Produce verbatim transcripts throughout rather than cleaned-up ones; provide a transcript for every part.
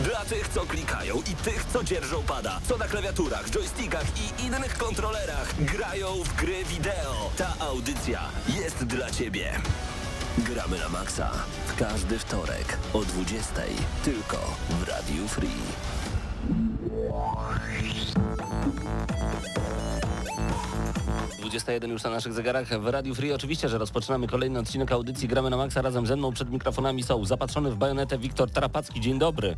Dla tych, co klikają i tych, co dzierżą pada, co na klawiaturach, joystickach i innych kontrolerach grają w gry wideo. Ta audycja jest dla Ciebie. Gramy na maksa. W każdy wtorek o dwudziestej. Tylko w Radio Free. dwudziesta jedna już na naszych zegarach w Radiu Free. Oczywiście, że rozpoczynamy kolejny odcinek audycji Gramy na Maxa. Razem ze mną przed mikrofonami są zapatrzony w bajonetę Wiktor Tarapacki. Dzień dobry.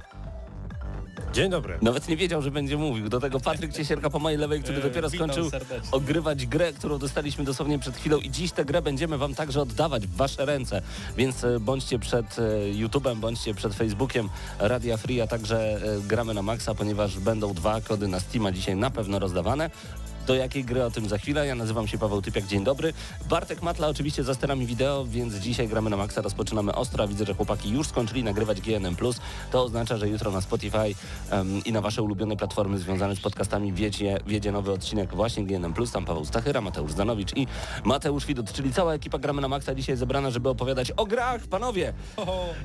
Dzień dobry. Nawet nie wiedział, że będzie mówił. Do tego Patryk Ciesielka po mojej lewej, który dopiero skończył ogrywać grę, którą dostaliśmy dosłownie przed chwilą i dziś tę grę będziemy Wam także oddawać w Wasze ręce. Więc bądźcie przed YouTube'em, bądźcie przed Facebookiem Radia Free, a także Gramy na Maxa, ponieważ będą dwa kody na Steama dzisiaj na pewno rozdawane. Do jakiej gry, o tym za chwilę. Ja nazywam się Paweł Typiak, dzień dobry. Bartek Matla oczywiście za sterami wideo, więc dzisiaj Gramy na Maxa rozpoczynamy ostro. Widzę, że chłopaki już skończyli nagrywać G N M plus. To oznacza, że jutro na Spotify um, i na Wasze ulubione platformy związane z podcastami wiecie, wiedzie nowy odcinek właśnie G N M plus. Tam Paweł Stachyra, Mateusz Zdanowicz i Mateusz Widuch, czyli cała ekipa Gramy na Maxa dzisiaj zebrana, żeby opowiadać o grach. Panowie,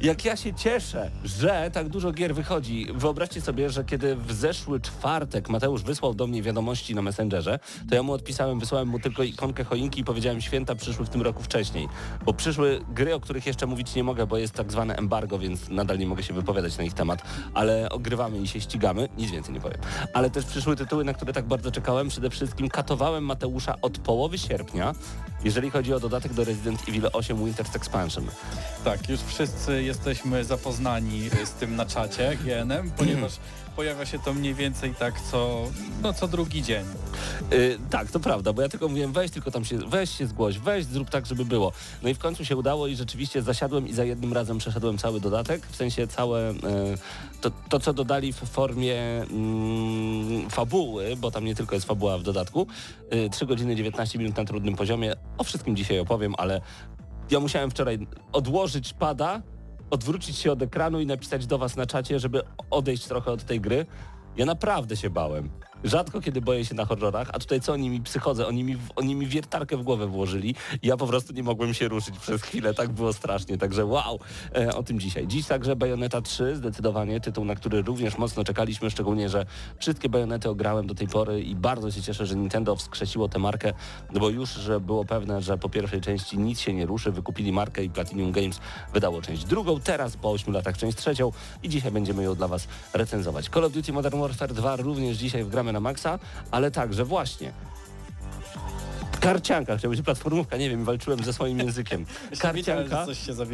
jak ja się cieszę, że tak dużo gier wychodzi. Wyobraźcie sobie, że kiedy w zeszły czwartek Mateusz wysłał do mnie wiadomości na Messengerze, to ja mu odpisałem, wysłałem mu tylko ikonkę choinki i powiedziałem, święta przyszły w tym roku wcześniej, bo przyszły gry, o których jeszcze mówić nie mogę, bo jest tak zwane embargo, więc nadal nie mogę się wypowiadać na ich temat, ale ogrywamy i się ścigamy, nic więcej nie powiem. Ale też przyszły tytuły, na które tak bardzo czekałem, przede wszystkim katowałem Mateusza od połowy sierpnia, jeżeli chodzi o dodatek do Resident Evil osiem Winters' Expansion. Tak, już wszyscy jesteśmy zapoznani z tym na czacie G N M, ponieważ pojawia się to mniej więcej tak co, no, co drugi dzień. Yy, tak, to prawda, bo ja tylko mówiłem, weź tylko tam się, weź się zgłoś, weź zrób tak, żeby było. No i w końcu się udało i rzeczywiście zasiadłem i za jednym razem przeszedłem cały dodatek, w sensie całe yy, to, to, co dodali w formie yy, fabuły, bo tam nie tylko jest fabuła w dodatku, yy, trzy godziny dziewiętnaście minut na trudnym poziomie. O wszystkim dzisiaj opowiem, ale ja musiałem wczoraj odłożyć pada, odwrócić się od ekranu i napisać do was na czacie, żeby odejść trochę od tej gry. Ja naprawdę się bałem. Rzadko kiedy boję się na horrorach, a tutaj co oni mi psychodzą, oni mi, oni mi wiertarkę w głowę włożyli. Ja po prostu nie mogłem się ruszyć przez chwilę, tak było strasznie, także wow, e, o tym dzisiaj. Dziś także Bayonetta trzy, zdecydowanie tytuł, na który również mocno czekaliśmy, szczególnie, że wszystkie Bayonety ograłem do tej pory i bardzo się cieszę, że Nintendo wskrzesiło tę markę, no bo już że było pewne, że po pierwszej części nic się nie ruszy, wykupili markę i Platinum Games wydało część drugą, teraz po ośmiu latach część trzecią i dzisiaj będziemy ją dla Was recenzować. Call of Duty Modern Warfare dwa również dzisiaj w Gramy na Maxa, ale także właśnie karcianka, chciała być platformówka, nie wiem, walczyłem ze swoim językiem. Karcianka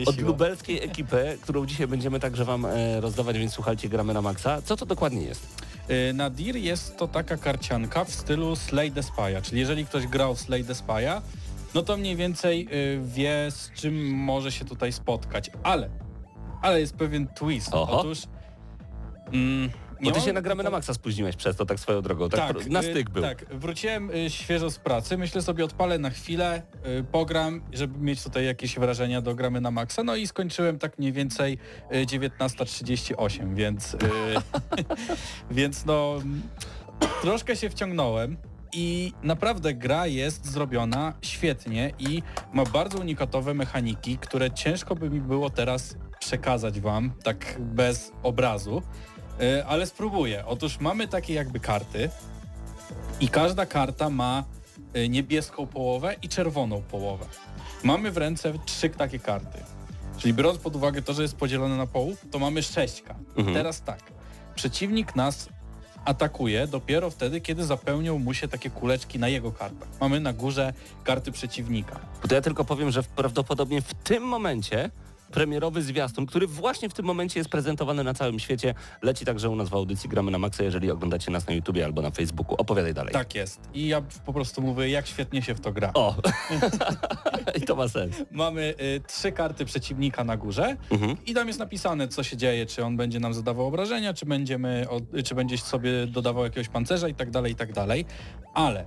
od lubelskiej ekipy, którą dzisiaj będziemy także Wam e, rozdawać, więc słuchajcie, Gramy na Maxa. Co to dokładnie jest? Yy, Nadir jest to taka karcianka w stylu Slay the Spire, czyli jeżeli ktoś grał w Slay the Spire, no to mniej więcej yy, wie, z czym może się tutaj spotkać, ale, ale jest pewien twist. Oho. Otóż... Mm, Bo ty się nagramy na Maxa spóźniłeś przez to, tak swoją drogą, tak, tak na styk był. Tak, wróciłem świeżo z pracy, myślę sobie, odpalę na chwilę, pogram, żeby mieć tutaj jakieś wrażenia do Gramy na Maxa, no i skończyłem tak mniej więcej dziewiętnasta trzydzieści osiem, więc, więc no troszkę się wciągnąłem. I naprawdę gra jest zrobiona świetnie i ma bardzo unikatowe mechaniki, które ciężko by mi było teraz przekazać wam, tak bez obrazu, ale spróbuję. Otóż mamy takie jakby karty i każda karta ma niebieską połowę i czerwoną połowę. Mamy w ręce trzy takie karty. Czyli biorąc pod uwagę to, że jest podzielone na pół, to mamy sześć kart. Mhm. Teraz tak, przeciwnik nas atakuje dopiero wtedy, kiedy zapełnią mu się takie kuleczki na jego kartach. Mamy na górze karty przeciwnika. To ja tylko powiem, że prawdopodobnie w tym momencie premierowy zwiastun, który właśnie w tym momencie jest prezentowany na całym świecie, leci także u nas w audycji Gramy na Maxa, jeżeli oglądacie nas na YouTubie albo na Facebooku. Opowiadaj dalej. Tak jest. I ja po prostu mówię, jak świetnie się w to gra. O! I to ma sens. Mamy y, trzy karty przeciwnika na górze, mhm, i tam jest napisane, co się dzieje, czy on będzie nam zadawał obrażenia, czy będziemy, o, czy będzie sobie dodawał jakiegoś pancerza i tak dalej, i tak dalej. Ale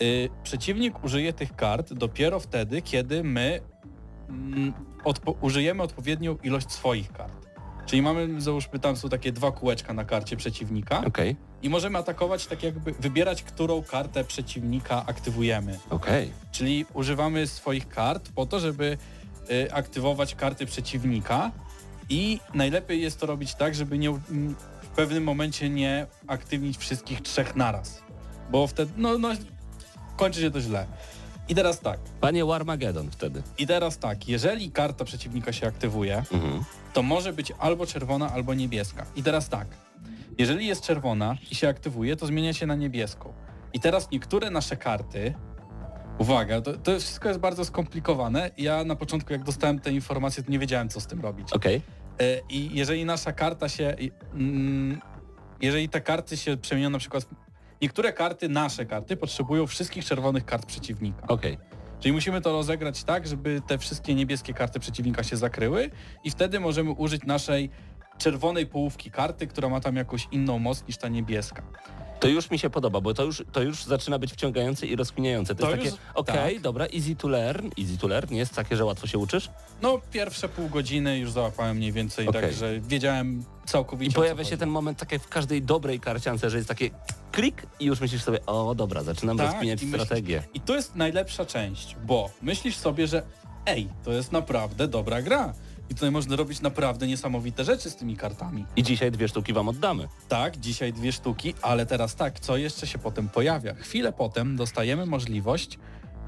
Yy, przeciwnik użyje tych kart dopiero wtedy, kiedy my mm, odpo- użyjemy odpowiednią ilość swoich kart. Czyli mamy, załóżmy, tam są takie dwa kółeczka na karcie przeciwnika. Okay. I możemy atakować, tak jakby wybierać, którą kartę przeciwnika aktywujemy. Okay. Czyli używamy swoich kart po to, żeby y, aktywować karty przeciwnika. I najlepiej jest to robić tak, żeby nie, w pewnym momencie nie aktywnić wszystkich trzech naraz. Bo wtedy no, no, kończy się to źle. I teraz tak. Panie Warmageddon wtedy. I teraz tak, jeżeli karta przeciwnika się aktywuje, mhm. to może być albo czerwona, albo niebieska. I teraz tak, jeżeli jest czerwona i się aktywuje, to zmienia się na niebieską. I teraz niektóre nasze karty, uwaga, to, to wszystko jest bardzo skomplikowane. Ja na początku, jak dostałem te informacje, to nie wiedziałem, co z tym robić. Okej. Okay. I jeżeli nasza karta się, jeżeli te karty się przemienią na przykład... Niektóre karty, nasze karty, potrzebują wszystkich czerwonych kart przeciwnika. Okej. Okay. Czyli musimy to rozegrać tak, żeby te wszystkie niebieskie karty przeciwnika się zakryły i wtedy możemy użyć naszej czerwonej połówki karty, która ma tam jakąś inną moc niż ta niebieska. To już mi się podoba, bo to już, to już zaczyna być wciągające i rozkminiające. To, to jest już, takie, okej, okay, tak. Dobra, easy to learn, easy to learn, jest takie, że łatwo się uczysz? No, pierwsze pół godziny już załapałem mniej więcej, okay. Także wiedziałem całkowicie. I pojawia się ten moment, tak jak w każdej dobrej karciance, że jest taki klik i już myślisz sobie, o dobra, zaczynam tak, rozkminiać i strategię. I to jest najlepsza część, bo myślisz sobie, że ej, to jest naprawdę dobra gra. I tutaj można robić naprawdę niesamowite rzeczy z tymi kartami. I dzisiaj dwie sztuki wam oddamy. Tak, dzisiaj dwie sztuki, ale teraz tak, co jeszcze się potem pojawia? Chwilę potem dostajemy możliwość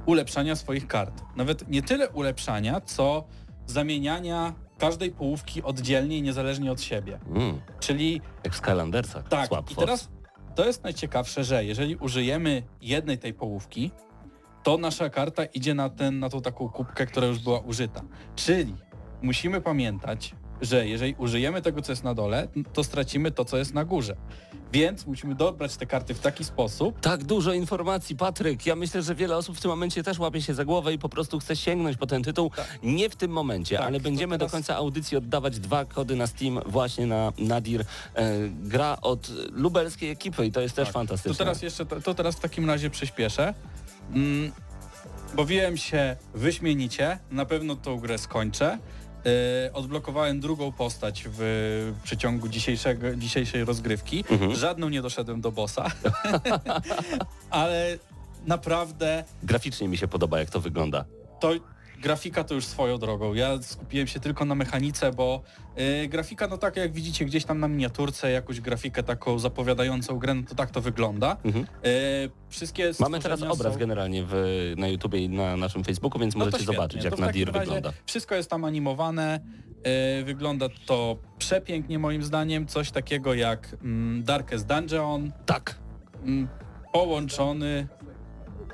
ulepszania swoich kart. Nawet nie tyle ulepszania, co zamieniania każdej połówki oddzielnie i niezależnie od siebie. Mm. Czyli... Jak w Skylandersach. Tak, Swap i force. Teraz to jest najciekawsze, że jeżeli użyjemy jednej tej połówki, to nasza karta idzie na, ten, na tą taką kubkę, która już była użyta. Czyli... Musimy pamiętać, że jeżeli użyjemy tego, co jest na dole, to stracimy to, co jest na górze. Więc musimy dobrać te karty w taki sposób. Tak dużo informacji, Patryk. Ja myślę, że wiele osób w tym momencie też łapie się za głowę i po prostu chce sięgnąć po ten tytuł. Tak. Nie w tym momencie, tak, ale będziemy teraz... do końca audycji oddawać dwa kody na Steam właśnie na Nadir. E, gra od lubelskiej ekipy i to jest tak. też fantastyczne. To teraz jeszcze, to teraz w takim razie przyspieszę. Mm, bawiłem się wyśmienicie. Na pewno tą grę skończę. Yy, odblokowałem drugą postać w, w przeciągu dzisiejszego, dzisiejszej rozgrywki. Mhm. Żadną nie doszedłem do bossa, ale naprawdę... Graficznie mi się podoba, jak to wygląda. To grafika to już swoją drogą. Ja skupiłem się tylko na mechanice, bo yy, grafika, no tak jak widzicie gdzieś tam na miniaturce, jakąś grafikę taką zapowiadającą grę, no to tak to wygląda. Mhm. Yy, wszystkie Mamy teraz obraz są... generalnie w, na YouTubie i na naszym Facebooku, więc no możecie świetnie. zobaczyć, jak Nadir wygląda. Wszystko jest tam animowane, yy, wygląda to przepięknie moim zdaniem, coś takiego jak mm, Darkest Dungeon. Tak. Mm, połączony...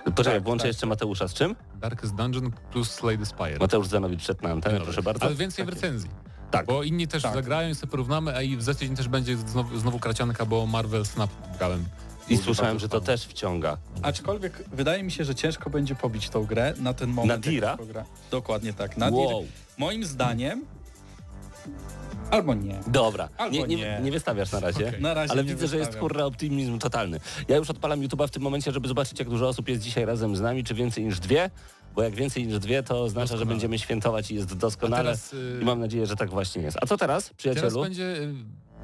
Poczekaj, tak, włączę tak. jeszcze Mateusza z czym? Darkest Dungeon plus Slay the Spire. Mateusz Zdanowicz przed na antenę, proszę bardzo. Ale więcej tak w recenzji. Tak. Bo inni też tak. zagrają i sobie porównamy, a i w zeszłym też będzie znowu, znowu kracianka, bo Marvel Snap grałem. I słyszałem, że to też wciąga. Aczkolwiek wydaje mi się, że ciężko będzie pobić tą grę na ten moment. Nadira? Dokładnie tak. Nadir. Wow. Moim zdaniem... Albo nie. Dobra, Albo nie, nie, nie. nie wystawiasz na razie, okay. na razie ale widzę, wystawiam. że jest kurwa optymizm totalny. Ja już odpalam YouTube'a w tym momencie, żeby zobaczyć, jak dużo osób jest dzisiaj razem z nami, czy więcej niż dwie, bo jak więcej niż dwie, to oznacza, doskonale. że będziemy świętować i jest doskonale teraz, yy... i mam nadzieję, że tak właśnie jest. A co teraz, przyjacielu? Teraz będzie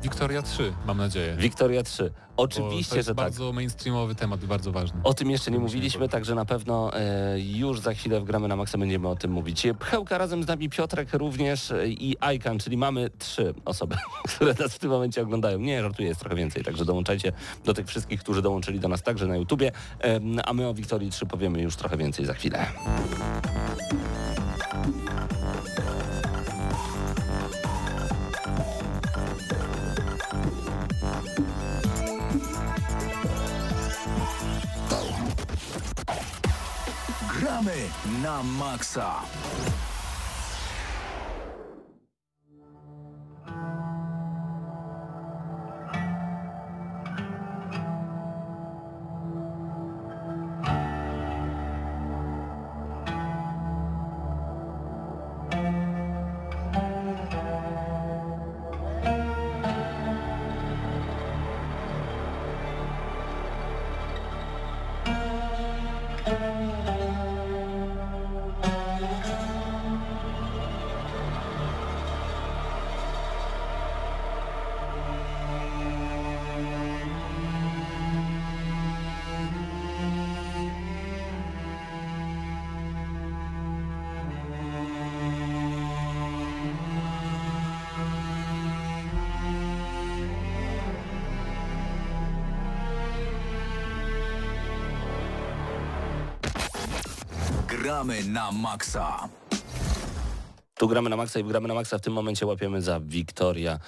Victoria trzy, mam nadzieję. Victoria trzy. Oczywiście, to jest że tak. Bardzo mainstreamowy temat, bardzo ważny. O tym jeszcze nie Musimy mówiliśmy, powiedzieć. Także na pewno e, już za chwilę w Gramy na Maxa będziemy o tym mówić. Pchełka razem z nami, Piotrek również i Icon, czyli mamy trzy osoby, które nas w tym momencie oglądają. Nie, żartuję, jest trochę więcej, także dołączajcie do tych wszystkich, którzy dołączyli do nas także na YouTubie, e, a my o Wiktorii trzy powiemy już trochę więcej za chwilę. Gramy na Maxa. Gramy na maksa. Tu gramy na maksa i gramy na maksa w tym momencie łapiemy za Victoria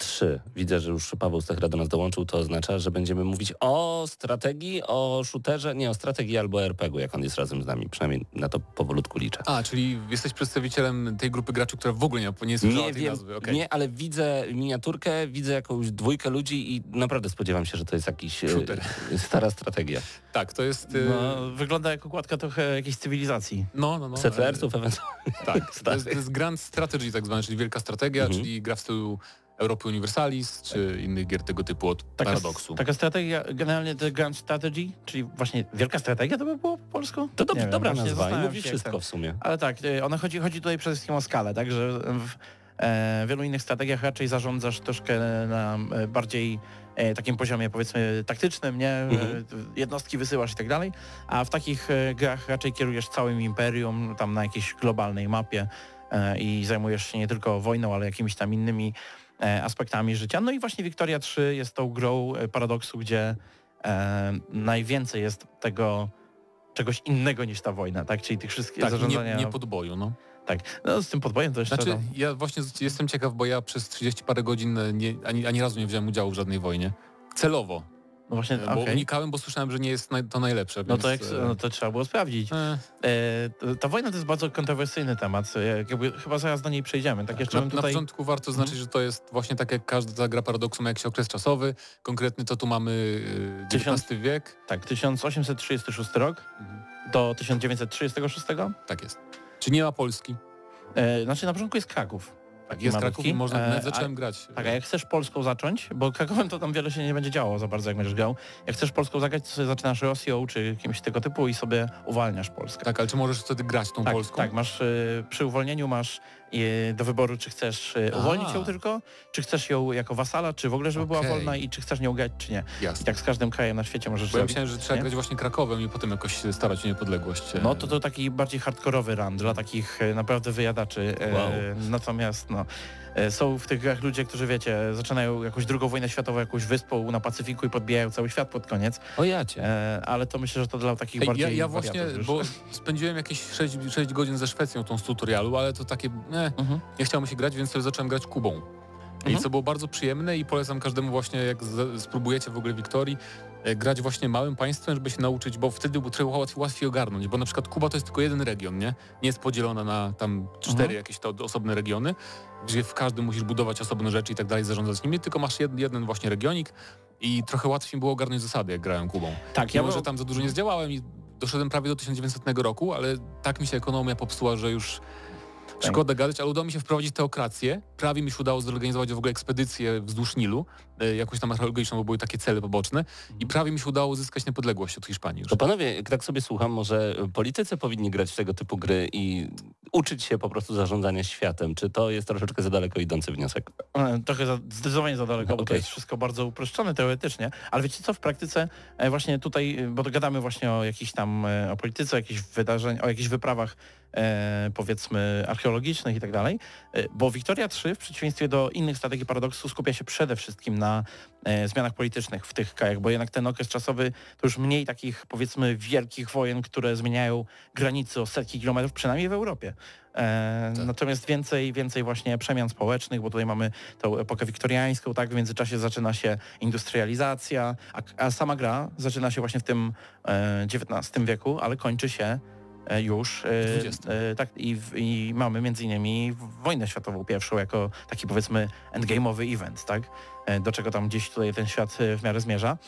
trzy. Widzę, że już Paweł Stachyra do nas dołączył, to oznacza, że będziemy mówić o strategii, o shooterze, nie o strategii albo er pe gie, jak on jest razem z nami, przynajmniej na to powolutku liczę. A, czyli jesteś przedstawicielem tej grupy graczy, która w ogóle nie, nie słyszała nie tej wiem, nazwy. Okay. Nie, ale widzę miniaturkę, widzę jakąś dwójkę ludzi i naprawdę spodziewam się, że to jest jakiś shooter. Stara strategia. Tak, to jest... No, wygląda jak okładka trochę jakiejś cywilizacji. No, no, no. Settlersów ewentualnie. Tak, to jest, to jest Grand Strategy tak zwane, czyli wielka strategia, mhm. czyli gra w stylu Europy Universalis, czy tak. innych gier tego typu od taka, Paradoksu. Taka strategia, generalnie The Grand Strategy, czyli właśnie wielka strategia to by było po polsku? To do, nie dobra wiem, nazwa, mówi wszystko ten. W sumie. Ale tak, ona chodzi, chodzi tutaj przede wszystkim o skalę, tak, że w e, wielu innych strategiach raczej zarządzasz troszkę na bardziej e, takim poziomie powiedzmy taktycznym, nie? Mhm. Jednostki wysyłasz i tak dalej, a w takich grach raczej kierujesz całym imperium, tam na jakiejś globalnej mapie e, i zajmujesz się nie tylko wojną, ale jakimiś tam innymi aspektami życia. No i właśnie Victoria trzy jest tą grą Paradoksu, gdzie e, najwięcej jest tego czegoś innego niż ta wojna, tak? Czyli tych wszystkich tak, zarządzania... Nie, nie podboju, no. Tak, no z tym podbojem to jeszcze... Znaczy, no. ja właśnie jestem ciekaw, bo ja przez trzydzieści parę godzin nie, ani, ani razu nie wziąłem udziału w żadnej wojnie. Celowo. No właśnie, bo okay. unikałem, bo słyszałem, że nie jest to najlepsze. Więc... No, to jak, no to trzeba było sprawdzić. E. E, ta wojna to jest bardzo kontrowersyjny temat. Jakby, chyba zaraz do niej przejdziemy. Tak, tak, jeszcze na, tutaj... na początku warto hmm. znaczyć, że to jest właśnie tak jak każda ta gra Paradoksu ma jakiś okres czasowy. Konkretny to tu mamy dziewiętnasty wiek. Tak, tysiąc osiemset trzydziesty szósty rok mhm. do tysiąc dziewięćset trzydziestego szóstego. Tak jest. Czy nie ma Polski? E, znaczy na początku jest Kraków. Tak, jest Kraków i można, e, zacząłem a, grać. Tak, a jak chcesz Polską zacząć, bo Krakowem to tam wiele się nie będzie działo za bardzo, jak będziesz grał. Jak chcesz Polską zagrać, to sobie zaczynasz Rosją czy kimś tego typu i sobie uwalniasz Polskę. Tak, ale czy możesz wtedy grać tą tak, Polską? Tak, masz y, przy uwolnieniu masz y, do wyboru, czy chcesz y, uwolnić ją tylko, czy chcesz ją jako wasala, czy w ogóle, żeby okay. była wolna i czy chcesz nią grać, czy nie. Jasne. I tak z każdym krajem na świecie możesz... Bo ja myślałem, że trzeba nie? grać właśnie Krakowem i potem jakoś starać o niepodległość. No to to taki bardziej hardkorowy run dla takich naprawdę wyjadaczy. Wow. E, natomiast... No, No. Są w tych grach ludzie, którzy wiecie, zaczynają jakąś drugą wojnę światową, jakąś wyspą na Pacyfiku i podbijają cały świat pod koniec. O ja cię. E, ale to myślę, że to dla takich Ej, bardziej... Ja, ja właśnie, bo spędziłem jakieś sześć godzin ze Szwecją tą z tutorialu, ale to takie, nie, mhm. nie chciałem się grać, więc sobie zacząłem grać Kubą. I mhm. co było bardzo przyjemne i polecam każdemu właśnie, jak z, spróbujecie w ogóle Wiktorii, e, grać właśnie małym państwem, żeby się nauczyć, bo wtedy trzeba łatwiej, łatwiej ogarnąć, bo na przykład Kuba to jest tylko jeden region, nie? Nie jest podzielona na tam cztery mhm. jakieś to osobne regiony, gdzie w każdym musisz budować osobne rzeczy i tak dalej, zarządzać nimi, tylko masz jed, jeden właśnie regionik i trochę łatwiej było ogarnąć zasady, jak grałem Kubą. Tak, ja może tam za dużo nie zdziałałem i doszedłem prawie do tysiąc dziewięćsetnego roku, ale tak mi się ekonomia popsuła, że już... Szkoda gadać, ale udało mi się wprowadzić teokrację. Prawie mi się udało zorganizować w ogóle ekspedycję wzdłuż Nilu, e, jakąś tam archeologiczną, bo były takie cele poboczne i prawie mi się udało uzyskać niepodległość od Hiszpanii. Już. To panowie, jak tak sobie słucham, może politycy powinni grać w tego typu gry i uczyć się po prostu zarządzania światem. Czy to jest troszeczkę za daleko idący wniosek? Trochę za, zdecydowanie za daleko, no, bo okay. to jest wszystko bardzo uproszczone teoretycznie, ale wiecie co, w praktyce właśnie tutaj, bo gadamy właśnie o jakichś tam, o polityce, o jakichś wydarzeń, o jakichś wyprawach E, powiedzmy archeologicznych i tak dalej, bo Victoria trzy w przeciwieństwie do innych strategii Paradoksu skupia się przede wszystkim na e, zmianach politycznych w tych krajach, bo jednak ten okres czasowy to już mniej takich powiedzmy wielkich wojen, które zmieniają granice o setki kilometrów, przynajmniej w Europie. E, tak. Natomiast więcej, więcej właśnie przemian społecznych, bo tutaj mamy tą epokę wiktoriańską, tak, w międzyczasie zaczyna się industrializacja, a, a sama gra zaczyna się właśnie w tym e, dziewiętnastym wieku, ale kończy się już e, tak i, w, i mamy między innymi wojnę światową pierwszą jako taki powiedzmy endgame'owy event, tak? E, do czego tam gdzieś tutaj ten świat w miarę zmierza.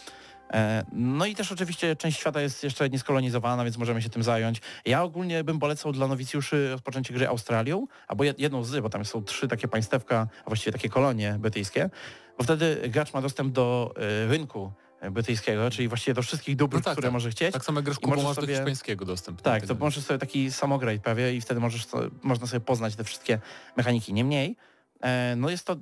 E, no i też oczywiście część świata jest jeszcze nieskolonizowana, więc możemy się tym zająć. Ja ogólnie bym polecał dla nowicjuszy rozpoczęcie gry Australią, albo jedną z, bo tam są trzy takie państewka, a właściwie takie kolonie brytyjskie, bo wtedy gracz ma dostęp do e, rynku brytyjskiego, czyli właściwie do wszystkich dóbr, no tak, które tak. może chcieć. Tak samo jak grasz Kubą, masz do hiszpańskiego dostęp. Tak, to możesz sobie taki samograj prawie i wtedy możesz, można sobie poznać te wszystkie mechaniki. Niemniej, e, no jest to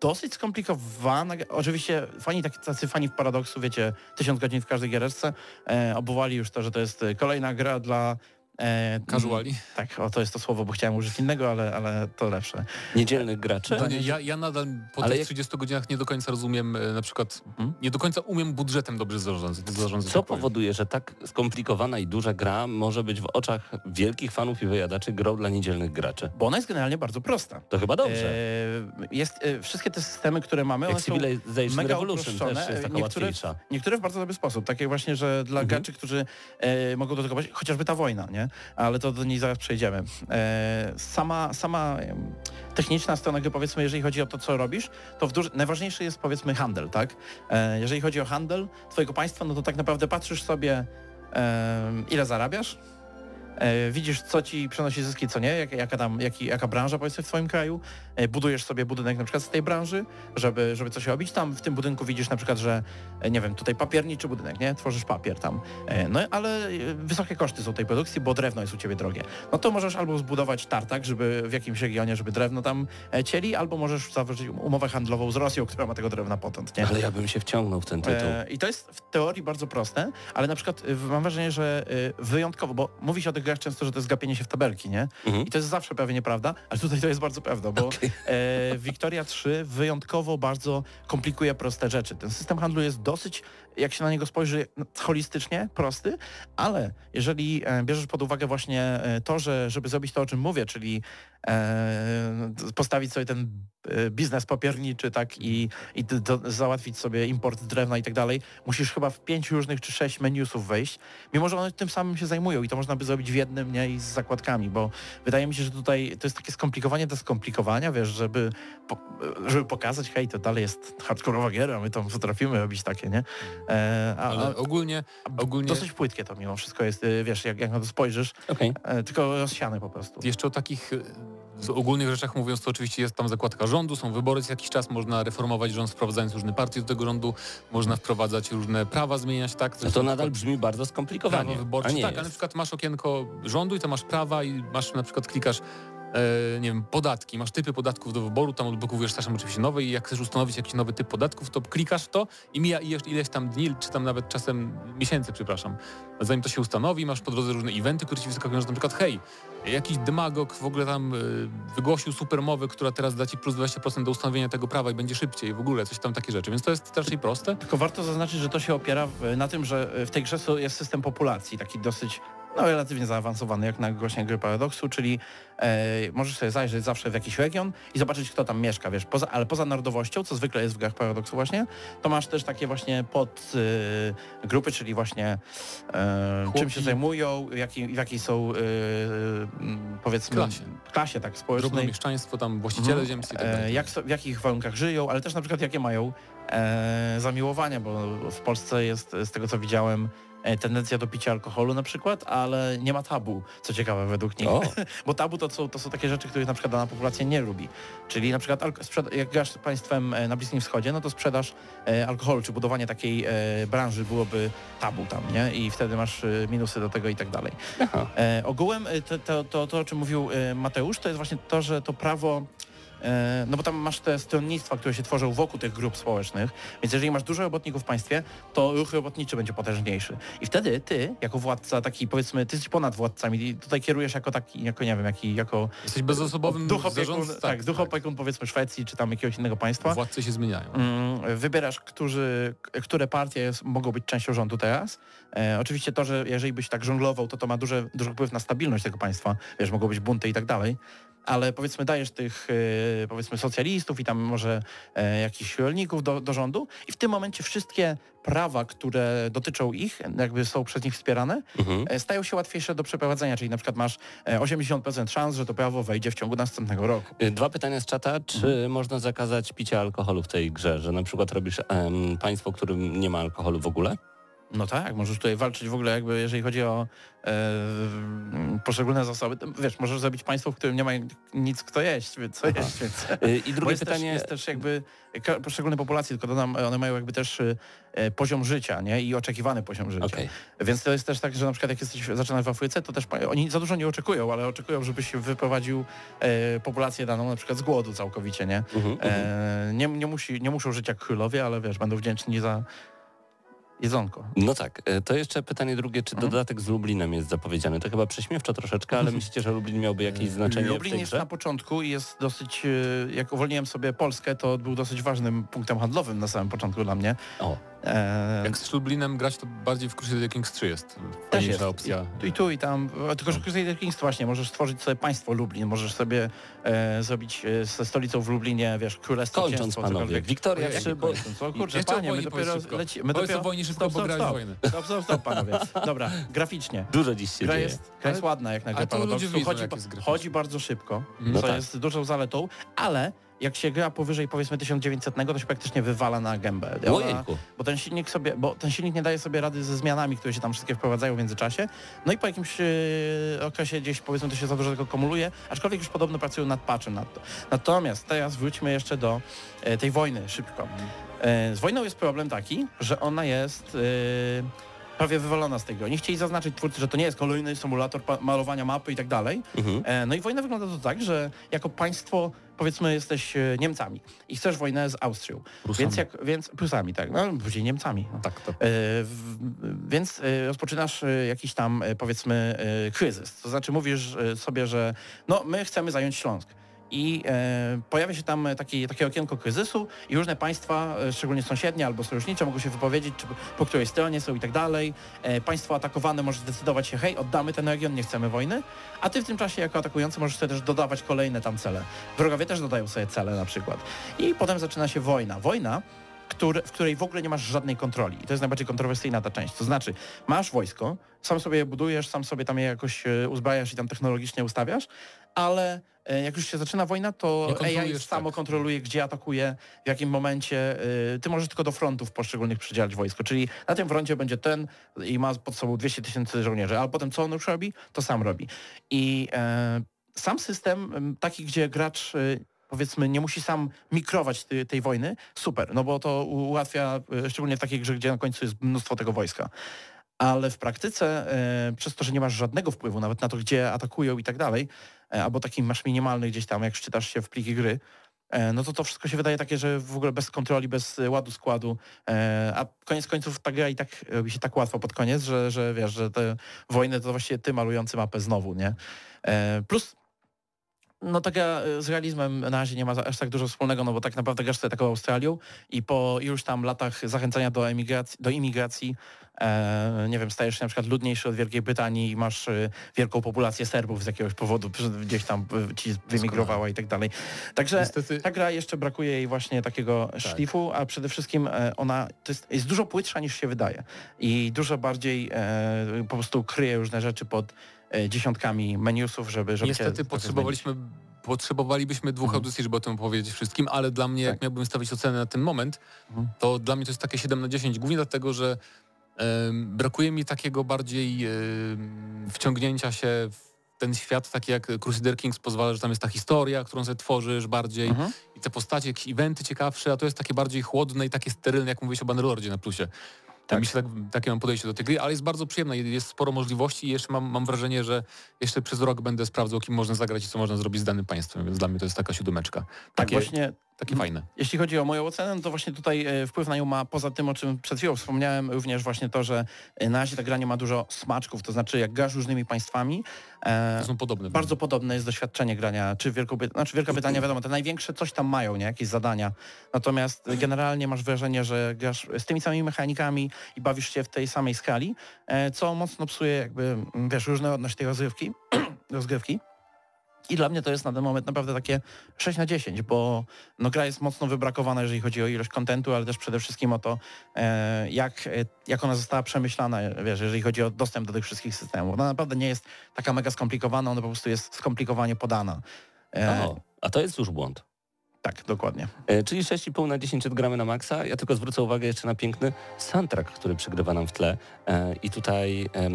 dosyć skomplikowana. Oczywiście fani, tacy fani w Paradoksu, wiecie, tysiąc godzin w każdej giereczce, e, obuwali już to, że to jest kolejna gra dla E, Casuali? Tak, o, to jest to słowo, bo chciałem użyć innego, ale, ale to lepsze. Niedzielnych graczy? No nie, ja, ja nadal po ale tych jak... trzydziestu godzinach nie do końca rozumiem, na przykład hmm? nie do końca umiem budżetem dobrze zarządzać. zarządzać Co powoduje, że tak skomplikowana i duża gra może być w oczach wielkich fanów i wyjadaczy grą dla niedzielnych graczy? Bo ona jest generalnie bardzo prosta. To chyba dobrze. E, jest, e, wszystkie te systemy, które mamy, one są mega uproszczone. Niektóre, niektóre w bardzo dobry sposób. Takie właśnie, że dla mhm. graczy, którzy e, mogą do tego patrzeć, chociażby ta wojna, nie? Ale to do niej zaraz przejdziemy. E, sama, sama techniczna strona gry, powiedzmy, jeżeli chodzi o to, co robisz, to w duży... najważniejszy jest, powiedzmy, handel, tak? E, jeżeli chodzi o handel twojego państwa, no to tak naprawdę patrzysz sobie, e, ile zarabiasz, e, widzisz, co ci przenosi zyski, co nie, jak, jaka, tam, jak, jaka branża, powiedzmy, w twoim kraju, e, budujesz sobie budynek na przykład z tej branży, żeby, żeby coś robić, tam w tym budynku widzisz na przykład, że, nie wiem, tutaj papierniczy budynek, nie, tworzysz papier tam, e, no ale wysokie koszty są tej produkcji, bo drewno jest u ciebie drogie, no to możesz albo zbudować tartak, żeby w jakimś regionie, żeby drewno tam cieli, albo możesz zawrzeć umowę handlową z Rosją, która ma tego drewna potąd, nie. Ale ja bym się wciągnął w ten tytuł. E, I to jest w teorii bardzo proste, ale na przykład mam wrażenie, że wyjątkowo, bo mówi się o tych grach często, że to jest gapienie się w tabelki, nie? Mhm. I to jest zawsze prawie nieprawda, ale tutaj to jest bardzo prawda, bo okay. e, Victoria trzy wyjątkowo bardzo komplikuje proste rzeczy. Ten system handlu jest dosyć, jak się na niego spojrzy, holistycznie prosty, ale jeżeli bierzesz pod uwagę właśnie to, że żeby zrobić to, o czym mówię, czyli e, postawić sobie ten biznes papierniczy, tak, i, i do, załatwić sobie import drewna i tak dalej, musisz chyba w pięciu różnych czy sześć menusów wejść, mimo że one tym samym się zajmują i to można by zrobić w jednym, nie, i z zakładkami, bo wydaje mi się, że tutaj to jest takie skomplikowanie do skomplikowania, wiesz, żeby, po, żeby pokazać, hej, to dalej jest hardkorowa giera, my tam potrafimy robić takie, nie? E, a, Ale ogólnie, ogólnie... Dosyć płytkie to mimo wszystko jest, wiesz, jak, jak na to spojrzysz, okay. e, tylko rozsiane po prostu. Jeszcze o takich... Z ogólnych rzeczach mówiąc, to oczywiście jest tam zakładka rządu, są wybory co jakiś czas, można reformować rząd, wprowadzając różne partie do tego rządu, można wprowadzać różne prawa, zmieniać, tak? To, to nadal brzmi bardzo skomplikowanie. Prawo wyborcze, a nie tak, jest. Ale na przykład masz okienko rządu i to masz prawa i masz, na przykład klikasz, e, nie wiem, podatki, masz typy podatków do wyboru, tam odblokowujesz też oczywiście nowe i jak chcesz ustanowić jakiś nowy typ podatków, to klikasz w to i mija ileś tam dni, czy tam nawet czasem miesięcy, przepraszam. Zanim to się ustanowi, masz po drodze różne eventy, które ci wyskakują, że na przykład hej, jakiś demagog w ogóle tam wygłosił supermowę, która teraz da ci plus dwadzieścia procent do ustanowienia tego prawa i będzie szybciej w ogóle, coś tam, takie rzeczy, więc to jest strasznie proste. Tylko warto zaznaczyć, że to się opiera na tym, że w tej grze jest system populacji, taki dosyć, no, relatywnie zaawansowany, jak na głośnej gry Paradoxu, czyli e, możesz sobie zajrzeć zawsze w jakiś region i zobaczyć, kto tam mieszka, wiesz, poza, ale poza narodowością, co zwykle jest w grach Paradoxu właśnie, to masz też takie właśnie pod y, grupy, czyli właśnie e, czym się zajmują, jaki, w jakiej są y, powiedzmy klasie, klasie tak, społecznej. Drobnomieszczaństwo, tam właściciele hmm. ziemscy i tak dalej. Jak, w jakich warunkach żyją, ale też na przykład jakie mają e, zamiłowania, bo w Polsce jest, z tego co widziałem, tendencja do picia alkoholu na przykład, ale nie ma tabu, co ciekawe według nich. Bo tabu to są, to są takie rzeczy, których na przykład dana populacja nie lubi. Czyli na przykład jak grasz z państwem na Bliskim Wschodzie, no to sprzedaż alkoholu czy budowanie takiej branży byłoby tabu tam, nie? I wtedy masz minusy do tego i tak dalej. Aha. Ogółem to, to, to, to, o czym mówił Mateusz, to jest właśnie to, że to prawo... No bo tam masz te stronnictwa, które się tworzą wokół tych grup społecznych, więc jeżeli masz dużo robotników w państwie, to ruch robotniczy będzie potężniejszy. I wtedy ty, jako władca taki, powiedzmy, ty jesteś ponad władcami, tutaj kierujesz jako taki, jako nie wiem, jaki, jako... Jesteś bezosobowym duchopiekun, tak, tak, duchopiekun, powiedzmy, Szwecji czy tam jakiegoś innego państwa. Władcy się zmieniają. Wybierasz, którzy, które partie mogą być częścią rządu teraz. E, oczywiście to, że jeżeli byś tak żonglował, to to ma duży, duży wpływ na stabilność tego państwa, wiesz, mogą być bunty i tak dalej. Ale powiedzmy dajesz tych yy, powiedzmy socjalistów i tam może yy, jakichś rolników do, do rządu i w tym momencie wszystkie prawa, które dotyczą ich, jakby są przez nich wspierane, mhm. yy, stają się łatwiejsze do przeprowadzenia, czyli na przykład masz osiemdziesiąt procent szans, że to prawo wejdzie w ciągu następnego roku. Dwa pytania z czata, czy mhm. można zakazać picia alkoholu w tej grze, że na przykład robisz em, państwo, w którym nie ma alkoholu w ogóle? No tak, możesz tutaj walczyć w ogóle jakby, jeżeli chodzi o e, poszczególne zasoby, wiesz, możesz zrobić państwo, w którym nie ma nic kto jeść, co jeść, więc... I drugie jest pytanie... Też, jest też jakby poszczególne populacje, tylko dodam, one mają jakby też e, poziom życia, nie? I oczekiwany poziom życia. Okay. Więc to jest też tak, że na przykład jak jesteś, zaczynasz w Afryce, to też oni za dużo nie oczekują, ale oczekują, żebyś wyprowadził e, populację daną na przykład z głodu całkowicie, nie? Uh-huh, uh-huh. E, nie, nie, musi, nie muszą żyć jak królowie, ale wiesz, będą wdzięczni za... jedzonko. No tak, to jeszcze pytanie drugie, czy mhm. dodatek z Lublinem jest zapowiedziany? To chyba prześmiewczo troszeczkę, ale myślicie, że Lublin miałby jakieś znaczenie? Lublin w tej jest grze? Na początku i jest dosyć, jak uwolniłem sobie Polskę, to był dosyć ważnym punktem handlowym na samym początku dla mnie. O. Eee... Jak z Lublinem grać, to bardziej w Crusader Kings trzy jest też jest opcja. I, i tu i tam, tylko że w Crusader Kings to właśnie możesz stworzyć sobie państwo Lublin, możesz sobie e, zrobić ze stolicą w Lublinie, wiesz, królestwo. Kończąc panowie, Victoria trzy, bo... Co? Kurczę, panie, my dopiero lecimy. My dopiero... wojnie szybko, stop, stop, stop. Stop, stop, stop, panowie. Dobra, graficznie. Dużo dziś się gra dzieje. Jest, gra jest ładna jak na grę Paradoxu, chodzi, chodzi bardzo szybko, no co tak. jest dużą zaletą, ale... Jak się gra powyżej powiedzmy tysiąc dziewięćset, to się praktycznie wywala na gębę. Ona, bo ten silnik sobie, bo ten silnik nie daje sobie rady ze zmianami, które się tam wszystkie wprowadzają w międzyczasie. No i po jakimś yy, okresie gdzieś powiedzmy to się za dużo tego kumuluje, aczkolwiek już podobno pracują nad patchem nad to. Natomiast teraz wróćmy jeszcze do yy, tej wojny szybko. Yy, z wojną jest problem taki, że ona jest... Yy, prawie wywalona z tego. Nie chcieli zaznaczyć twórcy, że to nie jest kolejny symulator pa- malowania mapy i tak dalej. Mhm. E, no i wojna wygląda to tak, że jako państwo, powiedzmy, jesteś Niemcami i chcesz wojnę z Austrią. Prusami. Więc jak, więc Prusami, tak. No, później Niemcami. No. Tak, to. E, w, więc e, rozpoczynasz e, jakiś tam, e, powiedzmy, e, kryzys. To znaczy mówisz e, sobie, że no, my chcemy zająć Śląsk. I e, pojawia się tam taki, takie okienko kryzysu i różne państwa, e, szczególnie sąsiednie albo sojusznicze, mogą się wypowiedzieć, czy po której stronie są i tak dalej. E, państwo atakowane może zdecydować się, hej, oddamy ten region, nie chcemy wojny, a ty w tym czasie jako atakujący możesz sobie też dodawać kolejne tam cele. Wrogowie też dodają sobie cele na przykład. I potem zaczyna się wojna. Wojna, który, w której w ogóle nie masz żadnej kontroli. I to jest najbardziej kontrowersyjna ta część. To znaczy, masz wojsko, sam sobie je budujesz, sam sobie tam je jakoś uzbrajasz i tam technologicznie ustawiasz, ale jak już się zaczyna wojna, to A I samo tak. kontroluje, gdzie atakuje, w jakim momencie. Ty możesz tylko do frontów poszczególnych przydzielać wojsko, czyli na tym froncie będzie ten i ma pod sobą dwieście tysięcy żołnierzy, a potem co on już robi, to sam robi. I e, sam system taki, gdzie gracz... powiedzmy, nie musi sam mikrować ty, tej wojny, super, no bo to ułatwia, szczególnie w takiej grze, gdzie na końcu jest mnóstwo tego wojska. Ale w praktyce, e, przez to, że nie masz żadnego wpływu nawet na to, gdzie atakują i tak dalej, e, albo taki masz minimalny gdzieś tam, jak czytasz się w pliki gry, e, no to to wszystko się wydaje takie, że w ogóle bez kontroli, bez ładu składu, e, a koniec końców ta gra i tak robi się tak łatwo pod koniec, że, że wiesz, że te wojny to właściwie ty malujący mapę znowu, nie? E, plus... No tak ja z realizmem na razie nie ma aż tak dużo wspólnego, no bo tak naprawdę grasz sobie taką Australią i po już tam latach zachęcania do emigracji, do imigracji, e, nie wiem, stajesz się na przykład ludniejszy od Wielkiej Brytanii i masz e, wielką populację Serbów z jakiegoś powodu, gdzieś tam ci wyemigrowała i tak dalej. Także niestety... ta gra jeszcze brakuje jej właśnie takiego tak. szlifu, a przede wszystkim ona to jest, jest dużo płytsza niż się wydaje i dużo bardziej e, po prostu kryje różne rzeczy pod dziesiątkami meniusów, żeby... żeby Niestety potrzebowaliśmy, potrzebowalibyśmy dwóch mhm. audycji, żeby o tym powiedzieć wszystkim, ale dla mnie, tak. jak miałbym stawić ocenę na ten moment, mhm. to dla mnie to jest takie siedem na dziesięć, głównie dlatego, że y, brakuje mi takiego bardziej y, wciągnięcia się w ten świat, taki jak Crusader Kings pozwala, że tam jest ta historia, którą sobie tworzysz bardziej mhm. i te postacie, jakieś eventy ciekawsze, a to jest takie bardziej chłodne i takie sterylne, jak mówiłeś o Bannerlordzie na plusie. Tak. Mi się tak, takie mam podejście do tej gry, ale jest bardzo przyjemna, jest sporo możliwości i jeszcze mam, mam wrażenie, że jeszcze przez rok będę sprawdzał, kim można zagrać i co można zrobić z danym państwem, więc dla mnie to jest taka siódemeczka. Takie, tak właśnie, takie fajne. Jeśli chodzi o moją ocenę, to właśnie tutaj wpływ na nią ma, poza tym, o czym przed chwilą wspomniałem, również właśnie to, że na razie ta gra nie ma dużo smaczków, to znaczy jak grasz różnymi państwami, to są podobne. Bardzo podobne jest doświadczenie grania, czy Wielką Brytanię, znaczy Wielka Brytania, wiadomo, te największe coś tam mają, nie? Jakieś zadania. Natomiast generalnie masz wrażenie, że grasz z tymi samymi mechanikami i bawisz się w tej samej skali, co mocno psuje jakby, wiesz, różnorodność tej rozgrywki. rozgrywki. I dla mnie to jest na ten moment naprawdę takie sześć na dziesięć, bo no, gra jest mocno wybrakowana, jeżeli chodzi o ilość kontentu, ale też przede wszystkim o to, e, jak, jak ona została przemyślana, wiesz, jeżeli chodzi o dostęp do tych wszystkich systemów. Ona naprawdę nie jest taka mega skomplikowana, ona po prostu jest skomplikowanie podana. E, o, a to jest już błąd. Tak, dokładnie. E, czyli sześć i pół na dziesięć gramy na maksa. Ja tylko zwrócę uwagę jeszcze na piękny soundtrack, który przygrywa nam w tle. E, I tutaj em,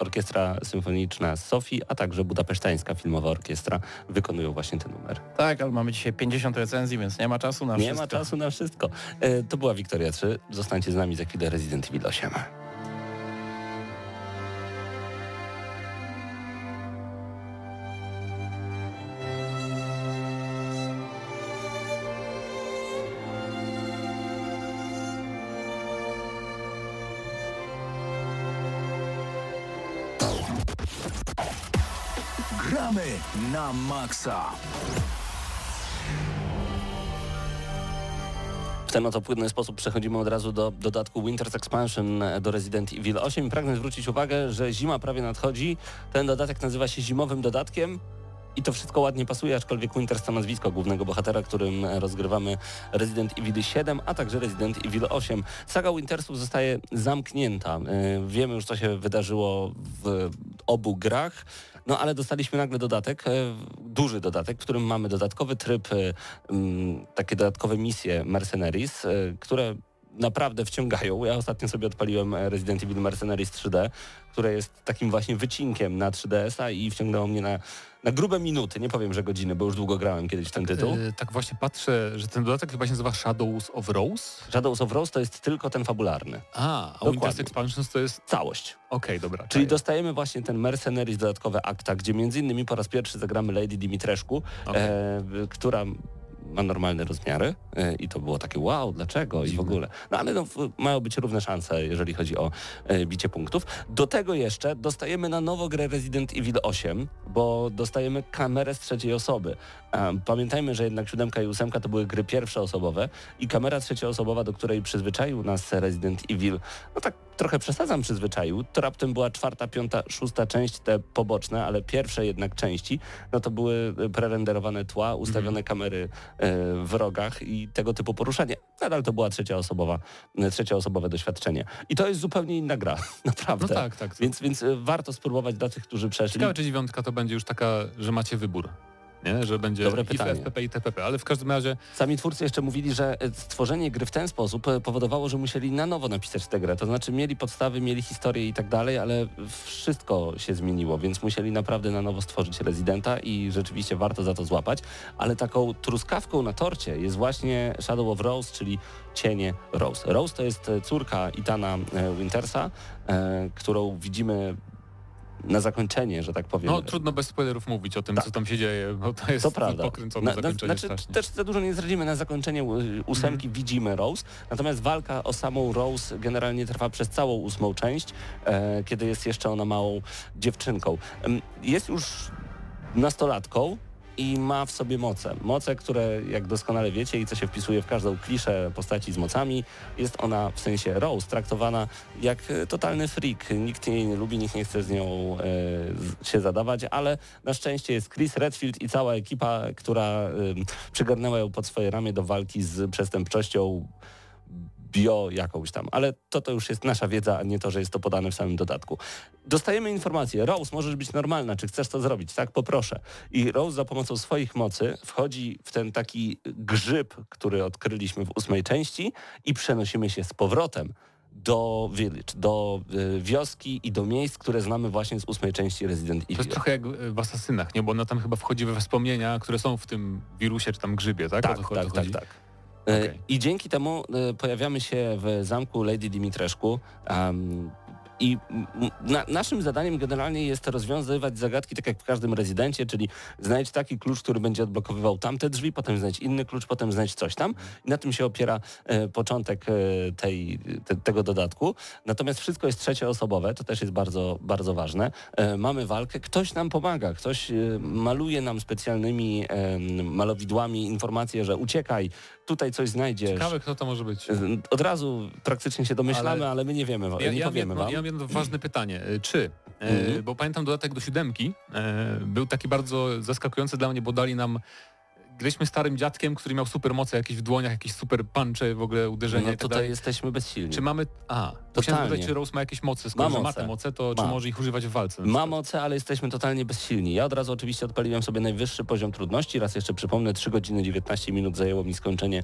orkiestra symfoniczna z Sofii, a także budapesztańska filmowa orkiestra wykonują właśnie ten numer. Tak, ale mamy dzisiaj pięćdziesiąt recenzji, więc nie ma czasu na nie wszystko. Nie ma czasu na wszystko. E, to była Victoria trzy. Zostańcie z nami, za chwilę Resident Evil osiem. Gramy na maksa. W ten oto płynny sposób przechodzimy od razu do dodatku Winters' Expansion do Resident Evil osiem. Pragnę zwrócić uwagę, że zima prawie nadchodzi. Ten dodatek nazywa się zimowym dodatkiem. I to wszystko ładnie pasuje, aczkolwiek Winters to nazwisko głównego bohatera, którym rozgrywamy Resident Evil siedem, a także Resident Evil osiem. Saga Wintersów zostaje zamknięta. Wiemy już, co się wydarzyło w obu grach, no ale dostaliśmy nagle dodatek, duży dodatek, w którym mamy dodatkowy tryb, takie dodatkowe misje Mercenaries, które naprawdę wciągają. Ja ostatnio sobie odpaliłem Resident Evil Mercenaries trzy D, które jest takim właśnie wycinkiem na trzy D S a i wciągnęło mnie na, na grube minuty, nie powiem, że godziny, bo już długo grałem kiedyś w ten tytuł. Yy, tak właśnie patrzę, że ten dodatek chyba się nazywa Shadows of Rose? Shadows of Rose to jest tylko ten fabularny. A, a Winters Expansion to jest... Całość. Okej, okay, dobra. Czyli dostajemy właśnie ten Mercenaries dodatkowy akta, gdzie między innymi po raz pierwszy zagramy Lady Dimitreszku, okay. e, która... ma normalne rozmiary i to było takie wow, dlaczego i w ogóle. No ale no, mają być równe szanse, jeżeli chodzi o bicie punktów. Do tego jeszcze dostajemy na nowo grę Resident Evil osiem, bo dostajemy kamerę z trzeciej osoby. Pamiętajmy, że jednak siódemka i ósemka to były gry pierwszoosobowe i kamera trzecioosobowa, do której przyzwyczaił nas Resident Evil, no tak trochę przesadzam przyzwyczaił, to raptem była czwarta, piąta, szósta część, te poboczne, ale pierwsze jednak części, no to były prerenderowane tła, ustawione kamery w rogach i tego typu poruszanie. Nadal to była trzecia osobowa, trzecioosobowe doświadczenie. I to jest zupełnie inna gra, naprawdę. No tak, tak. Więc, więc warto spróbować dla tych, którzy przeszli. Ciekawe, czy dziewiątka to będzie już taka, że macie wybór. Nie? Że będzie dobre i pytanie. F P P i T P P, ale w każdym razie... Sami twórcy jeszcze mówili, że stworzenie gry w ten sposób powodowało, że musieli na nowo napisać tę grę, to znaczy mieli podstawy, mieli historię i tak dalej, ale wszystko się zmieniło, więc musieli naprawdę na nowo stworzyć Residenta i rzeczywiście warto za to złapać, ale taką truskawką na torcie jest właśnie Shadow of Rose, czyli cienie Rose. Rose to jest córka Ethana Wintersa, e, którą widzimy... na zakończenie, że tak powiem. No trudno bez spoilerów mówić o tym, tak, co tam się dzieje, bo to jest to prawda. Pokręcone na, zakończenie. Na, znaczy, też za dużo nie zdradzimy. Na zakończenie ósemki mm. widzimy Rose, natomiast walka o samą Rose generalnie trwa przez całą ósmą część, e, kiedy jest jeszcze ona małą dziewczynką. Jest już nastolatką i ma w sobie moce. Moce, które jak doskonale wiecie i co się wpisuje w każdą kliszę postaci z mocami, jest ona w sensie Rose traktowana jak totalny freak. Nikt jej nie lubi, nikt nie chce z nią y, się zadawać, ale na szczęście jest Chris Redfield i cała ekipa, która y, przygarnęła ją pod swoje ramię do walki z przestępczością bio jakąś tam, ale to to już jest nasza wiedza, a nie to, że jest to podane w samym dodatku. Dostajemy informację, Rose, możesz być normalna, czy chcesz to zrobić, tak? Poproszę. I Rose za pomocą swoich mocy wchodzi w ten taki grzyb, który odkryliśmy w ósmej części i przenosimy się z powrotem do village, do wioski i do miejsc, które znamy właśnie z ósmej części Resident Evil. To jest trochę jak w Asasynach, nie? Bo ona tam chyba wchodzi we wspomnienia, które są w tym wirusie czy tam grzybie, tak? Tak, o to, tak, o to tak, tak, tak. Okay. I dzięki temu pojawiamy się w zamku Lady Dimitreszku um, i na, naszym zadaniem generalnie jest rozwiązywać zagadki tak jak w każdym rezydencie, czyli znajdź taki klucz, który będzie odblokowywał tamte drzwi, potem znajdź inny klucz, potem znajdź coś tam. I na tym się opiera e, początek e, tej, te, tego dodatku. Natomiast wszystko jest trzecioosobowe, to też jest bardzo, bardzo ważne. E, mamy walkę, ktoś nam pomaga, ktoś e, maluje nam specjalnymi e, malowidłami informacje, że uciekaj, tutaj coś znajdziesz. Ciekawe, kto to może być. Od razu praktycznie się domyślamy, ale, ale my nie wiemy, ja, nie ja powiemy wiem, wam. Ja mam jedno ważne pytanie. Czy, mm-hmm. bo pamiętam dodatek do siódemki, był taki bardzo zaskakujący dla mnie, bo dali nam, graliśmy starym dziadkiem, który miał super moce jakieś w dłoniach, jakieś super puncze, w ogóle uderzenia. No i tak tutaj dalej. Jesteśmy bezsilni. Czy mamy... A, chciałem zapytać, czy Rose ma jakieś moce, skoro ma, ma te moce, to ma. Czy może ich używać w walce? Ma moce, ale jesteśmy totalnie bezsilni. Ja od razu oczywiście odpaliłem sobie najwyższy poziom trudności, raz jeszcze przypomnę, trzy godziny dziewiętnaście minut zajęło mi skończenie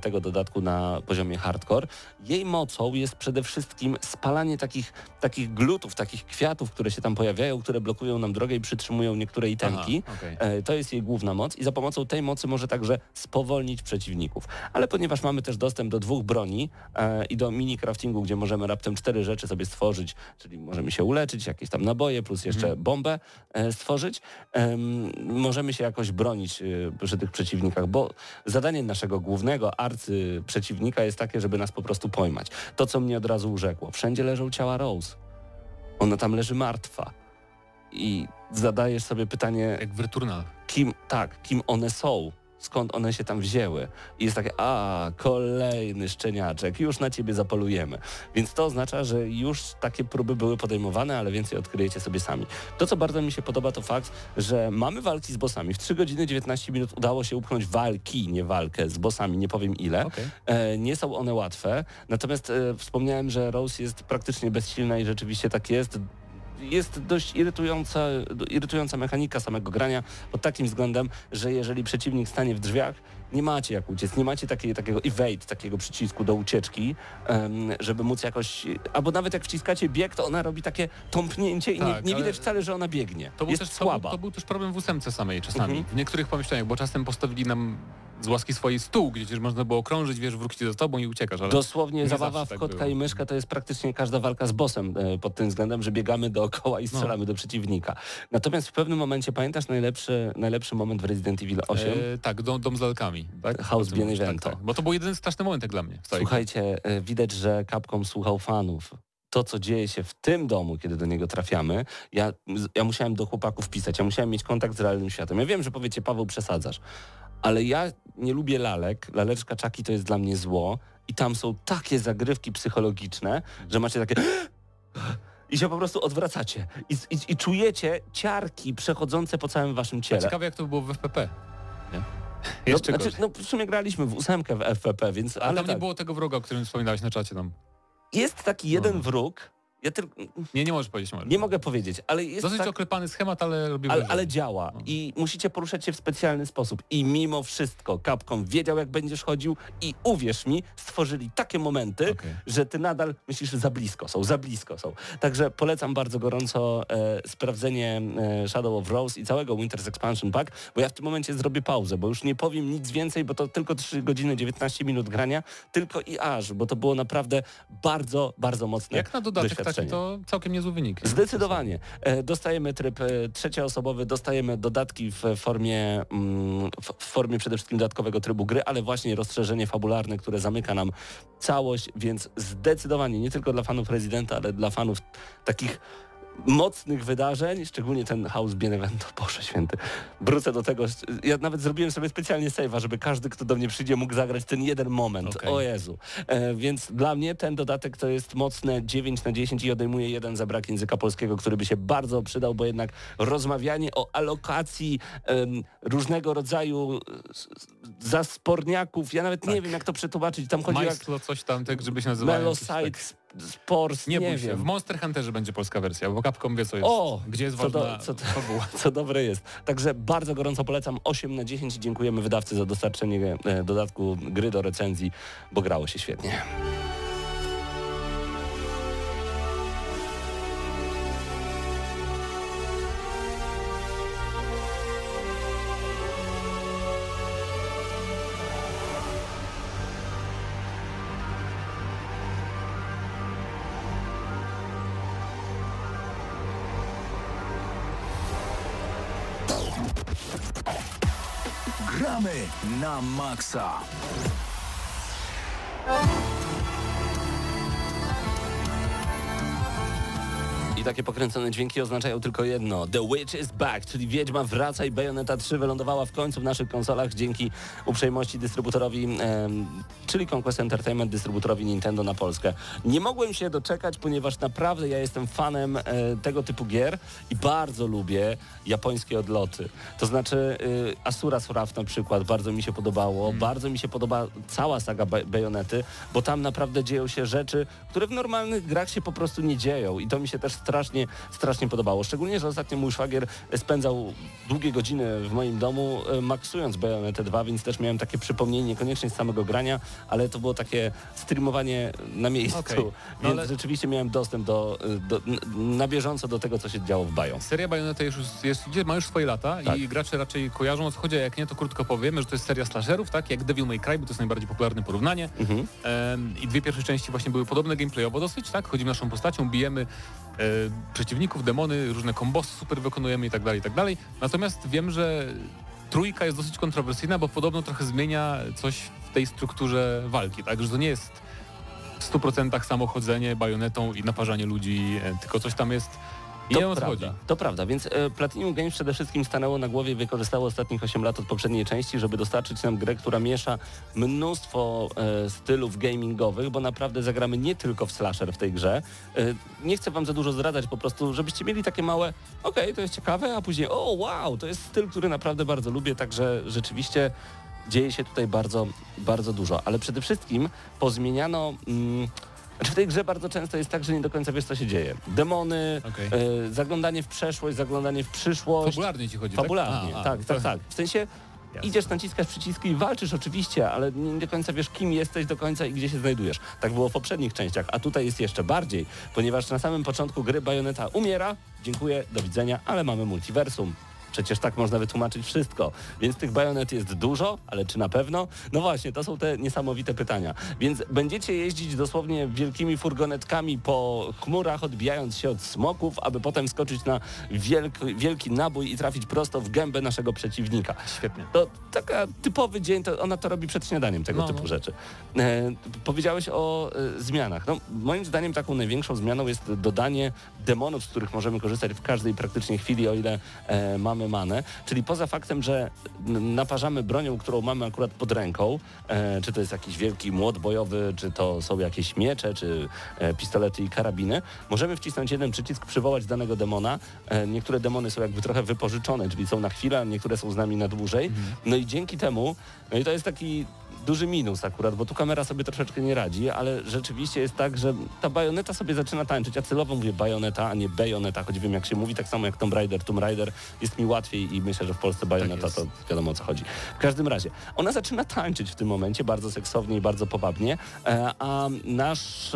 tego dodatku na poziomie hardcore. Jej mocą jest przede wszystkim spalanie takich, takich glutów, takich kwiatów, które się tam pojawiają, które blokują nam drogę i przytrzymują niektóre itemki. Aha, okay. To jest jej główna moc i za pomocą tej mocy może także spowolnić przeciwników. Ale ponieważ mamy też dostęp do dwóch broni e, i do mini craftingu, gdzie możemy raptem cztery rzeczy sobie stworzyć, czyli możemy się uleczyć, jakieś tam naboje, plus jeszcze hmm. bombę e, stworzyć, e, możemy się jakoś bronić e, przy tych przeciwnikach, bo zadanie naszego głównego arcy przeciwnika jest takie, żeby nas po prostu pojmać. To, co mnie od razu urzekło, wszędzie leżą ciała Rose. Ona tam leży martwa. i zadajesz sobie pytanie, jak w Returnal, kim, tak, kim one są, skąd one się tam wzięły. I jest takie, a kolejny szczeniaczek, już na ciebie zapolujemy. Więc to oznacza, że już takie próby były podejmowane, ale więcej odkryjecie sobie sami. To, co bardzo mi się podoba, to fakt, że mamy walki z bossami. W trzy godziny dziewiętnaście minut udało się upchnąć walki, nie walkę, z bossami, nie powiem ile. Okay. E, nie są one łatwe, natomiast e, wspomniałem, że Rose jest praktycznie bezsilna i rzeczywiście tak jest. Jest dość irytująca, irytująca mechanika samego grania pod takim względem, że jeżeli przeciwnik stanie w drzwiach, nie macie jak uciec, nie macie takiej, takiego evade, takiego przycisku do ucieczki, żeby móc jakoś... Albo nawet jak wciskacie bieg, to ona robi takie tąpnięcie i tak, nie, nie widać wcale, że ona biegnie. To był, jest też, słaba. To, był, to był też problem w ósemce samej czasami. Mhm. W niektórych pomieszczeniach, bo czasem postawili nam z łaski swojej stół, gdzie też można było okrążyć, wiesz, wrócić do tobą i uciekasz. Ale dosłownie zabawa w tak kotka było. I myszka to jest praktycznie każda walka z bossem pod tym względem, że biegamy dookoła i strzelamy no. do przeciwnika. Natomiast w pewnym momencie, pamiętasz najlepszy, najlepszy moment w Resident Evil osiem? E, tak, dom, dom z lalkami. Tak? House Benevento. Tak, tak. Bo to był jeden straszny moment dla mnie. Słuchajcie, widać, że Capcom słuchał fanów. To, co dzieje się w tym domu, kiedy do niego trafiamy, ja, ja musiałem do chłopaków pisać, ja musiałem mieć kontakt z realnym światem. Ja wiem, że powiecie, Paweł, przesadzasz. Ale ja nie lubię lalek, laleczka Chucky to jest dla mnie zło i tam są takie zagrywki psychologiczne, że macie takie i się po prostu odwracacie i, i, i czujecie ciarki przechodzące po całym waszym ciele. A ciekawe, jak to było w F P P. Nie? Jeszcze no, znaczy, no, w sumie graliśmy w ósemkę w F P P, więc... Ale, ale tam tak. nie było tego wroga, o którym wspominałeś na czacie tam. Jest taki jeden no. wróg, ja tylko... Nie, nie możesz powiedzieć. Możesz. Nie mogę powiedzieć, ale jest dosyć tak... oklepany schemat, ale robimy. Ale, ale działa no. i musicie poruszać się w specjalny sposób. I mimo wszystko Capcom wiedział, jak będziesz chodził i uwierz mi, stworzyli takie momenty, okay. że ty nadal myślisz, że za blisko są, za blisko są. Także polecam bardzo gorąco e, sprawdzenie e, Shadow of Rose i całego Winters' Expansion Pack, bo ja w tym momencie zrobię pauzę, bo już nie powiem nic więcej, bo to tylko trzy godziny dziewiętnaście minut grania, tylko i aż, bo to było naprawdę bardzo, bardzo mocne. Jak na dodatek tak, to całkiem niezły wynik. Zdecydowanie. Dostajemy tryb trzecioosobowy, dostajemy dodatki w formie, w formie przede wszystkim dodatkowego trybu gry, ale właśnie rozszerzenie fabularne, które zamyka nam całość, więc zdecydowanie nie tylko dla fanów Residenta, ale dla fanów takich mocnych wydarzeń, szczególnie ten House Benevento, Boże Święty. Wrócę do tego, ja nawet zrobiłem sobie specjalnie save'a, żeby każdy, kto do mnie przyjdzie, mógł zagrać ten jeden moment. Okay. O Jezu. E, więc dla mnie ten dodatek to jest mocne dziewięć na dziesięć i odejmuje jeden zabrak języka polskiego, który by się bardzo przydał, bo jednak rozmawianie o alokacji em, różnego rodzaju zasporniaków, ja nawet tak. nie wiem, jak to przetłumaczyć. Tam chodzi Majstlo, jak... coś tam, tak, żeby się nazywało. Sport, nie, nie wiem. W Monster Hunterze będzie polska wersja, bo Capcom wie, co jest, o, gdzie jest co ważna do, co, fabuła. Co dobre jest. Także bardzo gorąco polecam osiem na dziesięć i dziękujemy wydawcy za dostarczenie dodatku gry do recenzji, bo grało się świetnie. Na maksa. I takie pokręcone dźwięki oznaczają tylko jedno. The Witch is back, czyli Wiedźma wraca i Bayonetta trzy wylądowała w końcu w naszych konsolach dzięki uprzejmości dystrybutorowi, e, czyli Conquest Entertainment, dystrybutorowi Nintendo na Polskę. Nie mogłem się doczekać, ponieważ naprawdę ja jestem fanem e, tego typu gier i bardzo lubię japońskie odloty. To znaczy e, Asura Surf na przykład bardzo mi się podobało, mm. bardzo mi się podoba cała saga Bay- Bayonety, bo tam naprawdę dzieją się rzeczy, które w normalnych grach się po prostu nie dzieją i to mi się też strasznie, strasznie podobało. Szczególnie, że ostatnio mój szwagier spędzał długie godziny w moim domu, maksując Bayonetę dwa, więc też miałem takie przypomnienie, niekoniecznie z samego grania, ale to było takie streamowanie na miejscu. Okay. No więc ale... rzeczywiście miałem dostęp do, do, na bieżąco do tego, co się działo w Bayo. Seria Bayonety już jest, ma już swoje lata tak. i gracze raczej kojarzą, o co chodzi, a jak nie, to krótko powiemy, że to jest seria slasherów, tak? Jak Devil May Cry, bo to jest najbardziej popularne porównanie. Mhm. Ehm, I dwie pierwsze części właśnie były podobne gameplayowo dosyć, tak? Chodzimy naszą postacią, bijemy e, przeciwników, demony, różne kombosy super wykonujemy i tak dalej, i tak dalej. Natomiast wiem, że trójka jest dosyć kontrowersyjna, bo podobno trochę zmienia coś w tej strukturze walki, tak? Że to nie jest w stu procentach samochodzenie bajonetą i naparzanie ludzi, tylko coś tam jest I to prawda, chodzi. To prawda, więc Platinum Games przede wszystkim stanęło na głowie i wykorzystało ostatnich osiem lat od poprzedniej części, żeby dostarczyć nam grę, która miesza mnóstwo e, stylów gamingowych, bo naprawdę zagramy nie tylko w slasher w tej grze. E, nie chcę wam za dużo zdradzać, po prostu żebyście mieli takie małe, okej, okay, to jest ciekawe, a później o wow, to jest styl, który naprawdę bardzo lubię, także rzeczywiście dzieje się tutaj bardzo, bardzo dużo. Ale przede wszystkim pozmieniano... Mm, Znaczy w tej grze bardzo często jest tak, że nie do końca wiesz, co się dzieje. Demony, okay. y, zaglądanie w przeszłość, zaglądanie w przyszłość. Fabularnie ci chodzi, Fabularnie, tak? A, tak, tak, tak. W sensie jasne. Idziesz, naciskasz przyciski i walczysz oczywiście, ale nie do końca wiesz, kim jesteś do końca i gdzie się znajdujesz. Tak było w poprzednich częściach, a tutaj jest jeszcze bardziej, ponieważ na samym początku gry Bayonetta umiera, dziękuję, do widzenia, ale mamy multiversum. Przecież tak można wytłumaczyć wszystko. Więc tych bajonet jest dużo, ale czy na pewno? No właśnie, to są te niesamowite pytania. Więc będziecie jeździć dosłownie wielkimi furgonetkami po chmurach, odbijając się od smoków, aby potem skoczyć na wielki, wielki nabój i trafić prosto w gębę naszego przeciwnika. Świetnie. To taka typowy dzień, to ona to robi przed śniadaniem, tego no, typu no. rzeczy. E, powiedziałeś o e, zmianach. No, moim zdaniem taką największą zmianą jest dodanie demonów, z których możemy korzystać w każdej praktycznie chwili, o ile e, mamy manę, czyli poza faktem, że naparzamy bronią, którą mamy akurat pod ręką, e, czy to jest jakiś wielki młot bojowy, czy to są jakieś miecze, czy e, pistolety i karabiny, możemy wcisnąć jeden przycisk, przywołać danego demona. E, niektóre demony są jakby trochę wypożyczone, czyli są na chwilę, a niektóre są z nami na dłużej. No i dzięki temu, no i to jest taki duży minus akurat, bo tu kamera sobie troszeczkę nie radzi, ale rzeczywiście jest tak, że ta bajoneta sobie zaczyna tańczyć. Ja celowo mówię bajoneta, a nie bajoneta, choć wiem jak się mówi, tak samo jak Tomb Raider. Tomb Raider jest mi łatwiej i myślę, że w Polsce bajoneta tak to wiadomo o co chodzi. W każdym razie, ona zaczyna tańczyć w tym momencie bardzo seksownie i bardzo powabnie, a nasz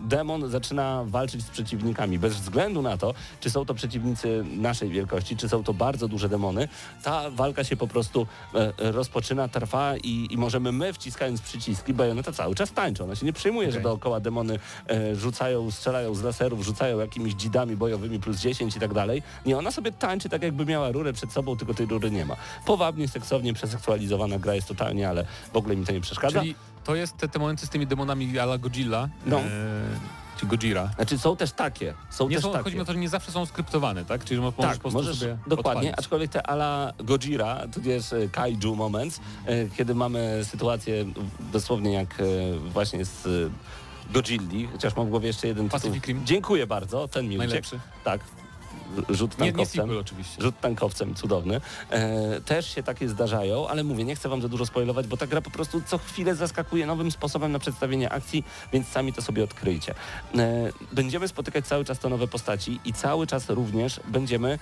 demon zaczyna walczyć z przeciwnikami. Bez względu na to, czy są to przeciwnicy naszej wielkości, czy są to bardzo duże demony, ta walka się po prostu rozpoczyna, trwa i, i możemy my, wciskając przyciski, bajoneta cały czas tańczy. Ona się nie przejmuje, okay. że dookoła demony e, rzucają, strzelają z laserów, rzucają jakimiś dzidami bojowymi plus dziesięć i tak dalej. Nie, ona sobie tańczy tak, jakby miała rurę przed sobą, tylko tej rury nie ma. Powabnie, seksownie, przeseksualizowana gra jest totalnie, ale w ogóle mi to nie przeszkadza. Czyli to jest te, te momenty z tymi demonami a la Godzilla. No. E, czy Godzilla. Znaczy są też takie. Są nie też są, takie. Chodzi o to, że nie zawsze są skryptowane, tak? Czyli możesz tak, po prostu możesz sobie dokładnie, odpalić. Aczkolwiek te a la Godzilla, tudzież kaiju moment, mm. kiedy mamy sytuację dosłownie jak właśnie z Godzilli, chociaż mam w głowie jeszcze jeden Pacific tytuł. Rim. Dziękuję bardzo, ten mi uciekł. Tak. Rzut tankowcem, nie, nie sequel, rzut tankowcem cudowny. E, też się takie zdarzają, ale mówię, nie chcę wam za dużo spoilować, bo ta gra po prostu co chwilę zaskakuje nowym sposobem na przedstawienie akcji, więc sami to sobie odkryjcie. E, będziemy spotykać cały czas te nowe postaci i cały czas również będziemy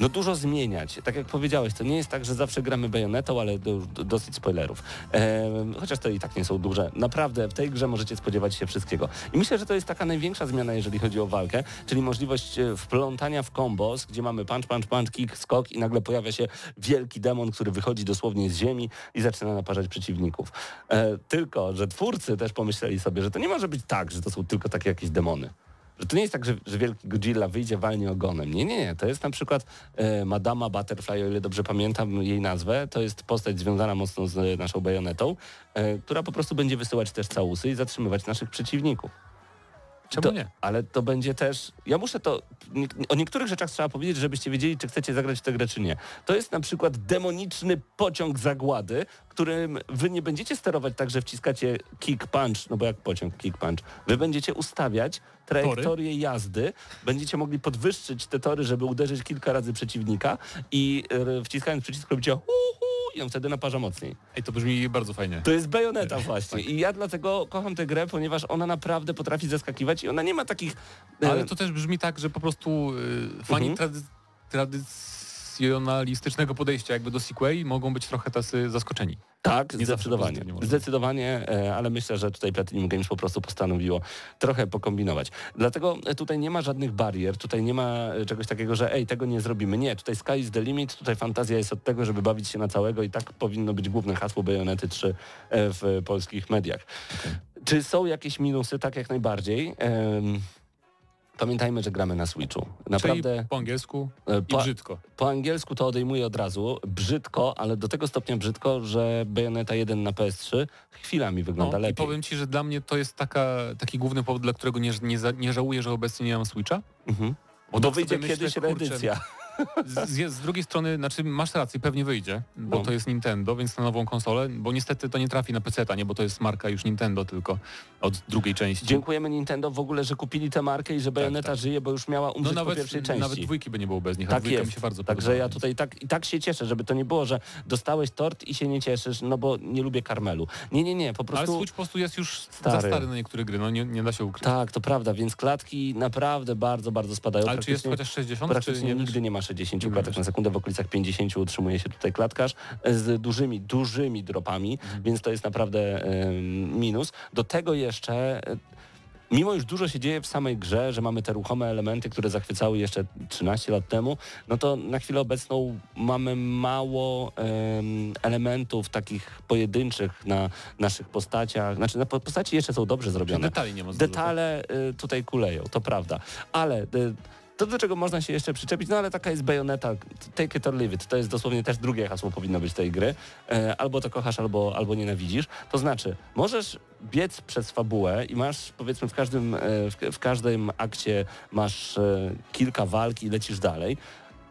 no dużo zmieniać. Tak jak powiedziałeś, to nie jest tak, że zawsze gramy bajonetą, ale do, do, dosyć spoilerów. E, chociaż to i tak nie są duże. Naprawdę w tej grze możecie spodziewać się wszystkiego. I myślę, że to jest taka największa zmiana, jeżeli chodzi o walkę, czyli możliwość wplątania w kombos, gdzie mamy punch, punch, punch, kick, skok i nagle pojawia się wielki demon, który wychodzi dosłownie z ziemi i zaczyna naparzać przeciwników. E, tylko, że twórcy też pomyśleli sobie, że to nie może być tak, że to są tylko takie jakieś demony. Że to nie jest tak, że, że wielki Godzilla wyjdzie, walnie ogonem. Nie, nie, nie. To jest na przykład e, Madama Butterfly, o ile dobrze pamiętam jej nazwę. To jest postać związana mocno z e, naszą bajonetą, e, która po prostu będzie wysyłać też całusy i zatrzymywać naszych przeciwników. Czemu to, nie? Ale to będzie też... Ja muszę to... Nie, o niektórych rzeczach trzeba powiedzieć, żebyście wiedzieli, czy chcecie zagrać tę grę, czy nie. To jest na przykład demoniczny pociąg zagłady, którym wy nie będziecie sterować tak, że wciskacie kick punch, no bo jak pociąg kick punch. Wy będziecie ustawiać trajektorię jazdy, będziecie mogli podwyższyć te tory, żeby uderzyć kilka razy przeciwnika i yy, wciskając przycisk robicie hu hu i on wtedy naparza mocniej. Ej, to brzmi bardzo fajnie. To jest bajoneta właśnie tak. I ja dlatego kocham tę grę, ponieważ ona naprawdę potrafi zaskakiwać i ona nie ma takich... Yy... Ale to też brzmi tak, że po prostu yy, fani mhm. trady- tradycji tradycjonalistycznego podejścia jakby do sequeli mogą być trochę tacy zaskoczeni. Tak, nie zdecydowanie. Zdecydowanie, ale myślę, że tutaj Platinum Games po prostu postanowiło trochę pokombinować. Dlatego tutaj nie ma żadnych barier, tutaj nie ma czegoś takiego, że ej, tego nie zrobimy. Nie, tutaj sky is the limit, tutaj fantazja jest od tego, żeby bawić się na całego i tak powinno być główne hasło Bayonety trzy w polskich mediach. Okay. Czy są jakieś minusy? Tak, jak najbardziej. Um, Pamiętajmy, że gramy na Switchu. Naprawdę. Czyli po angielsku i po, brzydko. Po angielsku to odejmuję od razu. Brzydko, ale do tego stopnia brzydko, że Bayonetta jeden na P S trzy chwilami wygląda no, lepiej. I powiem ci, że dla mnie to jest taka, taki główny powód, dla którego nie, nie, nie żałuję, że obecnie nie mam Switcha. Mhm. Bo to wyjdzie kiedyś reedycja. Z, z drugiej strony, znaczy masz rację, pewnie wyjdzie, bo no. to jest Nintendo, więc na nową konsolę, bo niestety to nie trafi na peceta, nie, bo to jest marka już Nintendo tylko od drugiej części. Dziękujemy Nintendo w ogóle, że kupili tę markę i że Bayonetta tak, tak. żyje, bo już miała umrzeć no nawet, po pierwszej części. Nawet dwójki by nie było bez nich, tak dwójka jest. Mi się bardzo podoba. Także ja tutaj tak, i tak się cieszę, żeby to nie było, że dostałeś tort i się nie cieszysz, no bo nie lubię karmelu. Nie, nie, nie, po prostu... Ale Switch po prostu jest już stary. za stary na niektóre gry, no nie, nie da się ukryć. Tak, to prawda, więc klatki naprawdę bardzo, bardzo spadają. Ale czy jest chociaż sześćdziesiąt? Praktycznie czy nie nigdy nie ma sześćdziesięciu klatek na sekundę, w okolicach pięćdziesięciu utrzymuje się tutaj klatkarz z dużymi, dużymi dropami, mm. więc to jest naprawdę y, minus. Do tego jeszcze... Mimo już dużo się dzieje w samej grze, że mamy te ruchome elementy, które zachwycały jeszcze trzynaście lat temu, no to na chwilę obecną mamy mało um, elementów takich pojedynczych na naszych postaciach. Znaczy na postaci jeszcze są dobrze zrobione. Detali nie ma Detale y, tutaj kuleją, to prawda. Ale... Y, To do czego można się jeszcze przyczepić, no ale taka jest Bayonetta, take it or leave it, to jest dosłownie też drugie hasło powinno być tej gry, e, albo to kochasz, albo, albo nienawidzisz, to znaczy możesz biec przez fabułę i masz powiedzmy w każdym, e, w, w każdym akcie masz e, kilka walk i lecisz dalej,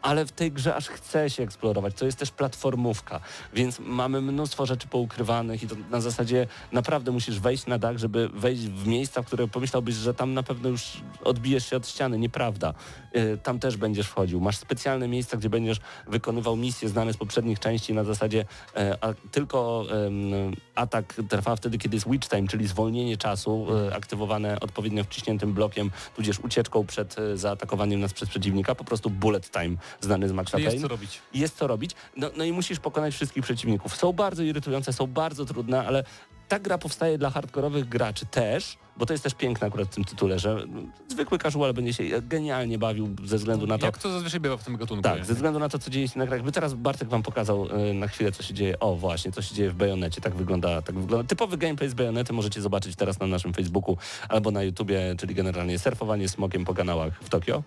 ale w tej grze aż chce się eksplorować, to jest też platformówka, więc mamy mnóstwo rzeczy poukrywanych i to na zasadzie naprawdę musisz wejść na dach, żeby wejść w miejsca, w które pomyślałbyś, że tam na pewno już odbijesz się od ściany, nieprawda. Yy, tam też będziesz wchodził, masz specjalne miejsca, gdzie będziesz wykonywał misje znane z poprzednich części na zasadzie yy, a, tylko yy, atak trwa wtedy, kiedy jest witch time, czyli zwolnienie czasu yy, aktywowane odpowiednio wciśniętym blokiem, tudzież ucieczką przed yy, zaatakowaniem nas przez przeciwnika, po prostu bullet time. Znany z Maxa Payne. Jest co robić. Jest co robić. No, no i musisz pokonać wszystkich przeciwników. Są bardzo irytujące, są bardzo trudne, ale ta gra powstaje dla hardkorowych graczy też, bo to jest też piękne akurat w tym tytule, że zwykły casual będzie się genialnie bawił ze względu na to... Jak to zazwyczaj bywa w tym gatunku. Tak, ze względu na to, co dzieje się na grach. By teraz Bartek wam pokazał y, na chwilę, co się dzieje. O, właśnie, co się dzieje w Bayonecie. Tak wygląda, tak wygląda. Typowy gameplay z Bayonety możecie zobaczyć teraz na naszym Facebooku albo na YouTubie, czyli generalnie surfowanie smokiem po kanałach w Tokio.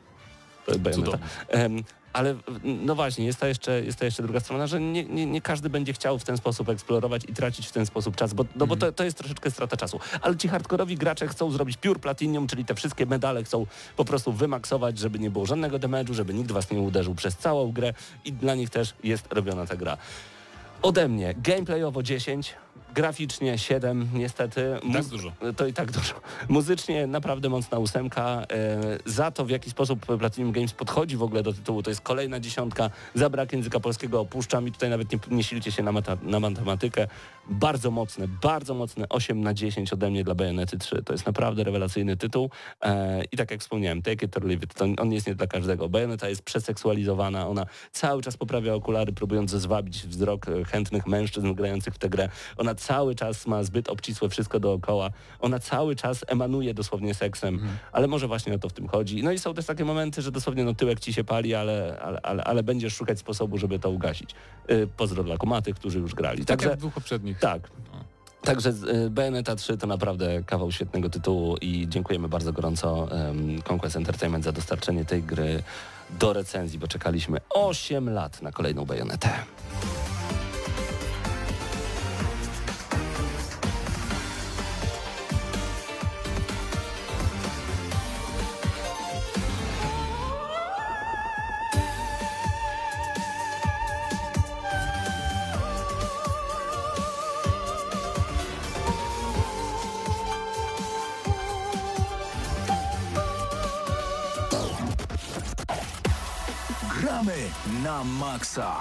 To jest Bayonetta. Ale no właśnie, jest ta jeszcze, jest ta jeszcze druga strona, że nie, nie, nie każdy będzie chciał w ten sposób eksplorować i tracić w ten sposób czas, bo, no bo to, to jest troszeczkę strata czasu. Ale ci hardkorowi gracze chcą zrobić pure platinum, czyli te wszystkie medale chcą po prostu wymaksować, żeby nie było żadnego damage'u, żeby nikt was nie uderzył przez całą grę i dla nich też jest robiona ta gra. Ode mnie gameplayowo dziesięć, graficznie siedem niestety. Mu- tak dużo. To i tak dużo. Muzycznie naprawdę mocna ósemka. Yy, za to w jaki sposób Platinum Games podchodzi w ogóle do tytułu, to jest kolejna dziesiątka. Za brak języka polskiego opuszczam i tutaj nawet nie, nie silcie się na, meta- na matematykę. Bardzo mocne, bardzo mocne osiem na dziesięć ode mnie dla Bayonety trzy. To jest naprawdę rewelacyjny tytuł. Yy, I tak jak wspomniałem, take it or leave it, to on jest nie dla każdego. Bayoneta jest przeseksualizowana, ona cały czas poprawia okulary, próbując zwabić wzrok chętnych mężczyzn grających w tę grę. Ona cały czas ma zbyt obcisłe wszystko dookoła. Ona cały czas emanuje dosłownie seksem, mm. ale może właśnie o to w tym chodzi. No i są też takie momenty, że dosłownie no, tyłek ci się pali, ale, ale, ale, ale będziesz szukać sposobu, żeby to ugasić. Yy, pozdro dla komatych, którzy już grali. Tak, także, jak w dwóch poprzednich. Tak. No. Także yy, Bayonetta trzy to naprawdę kawał świetnego tytułu i dziękujemy bardzo gorąco yy, Conquest Entertainment za dostarczenie tej gry do recenzji, bo czekaliśmy osiem lat na kolejną Bayonetę. Na maksa.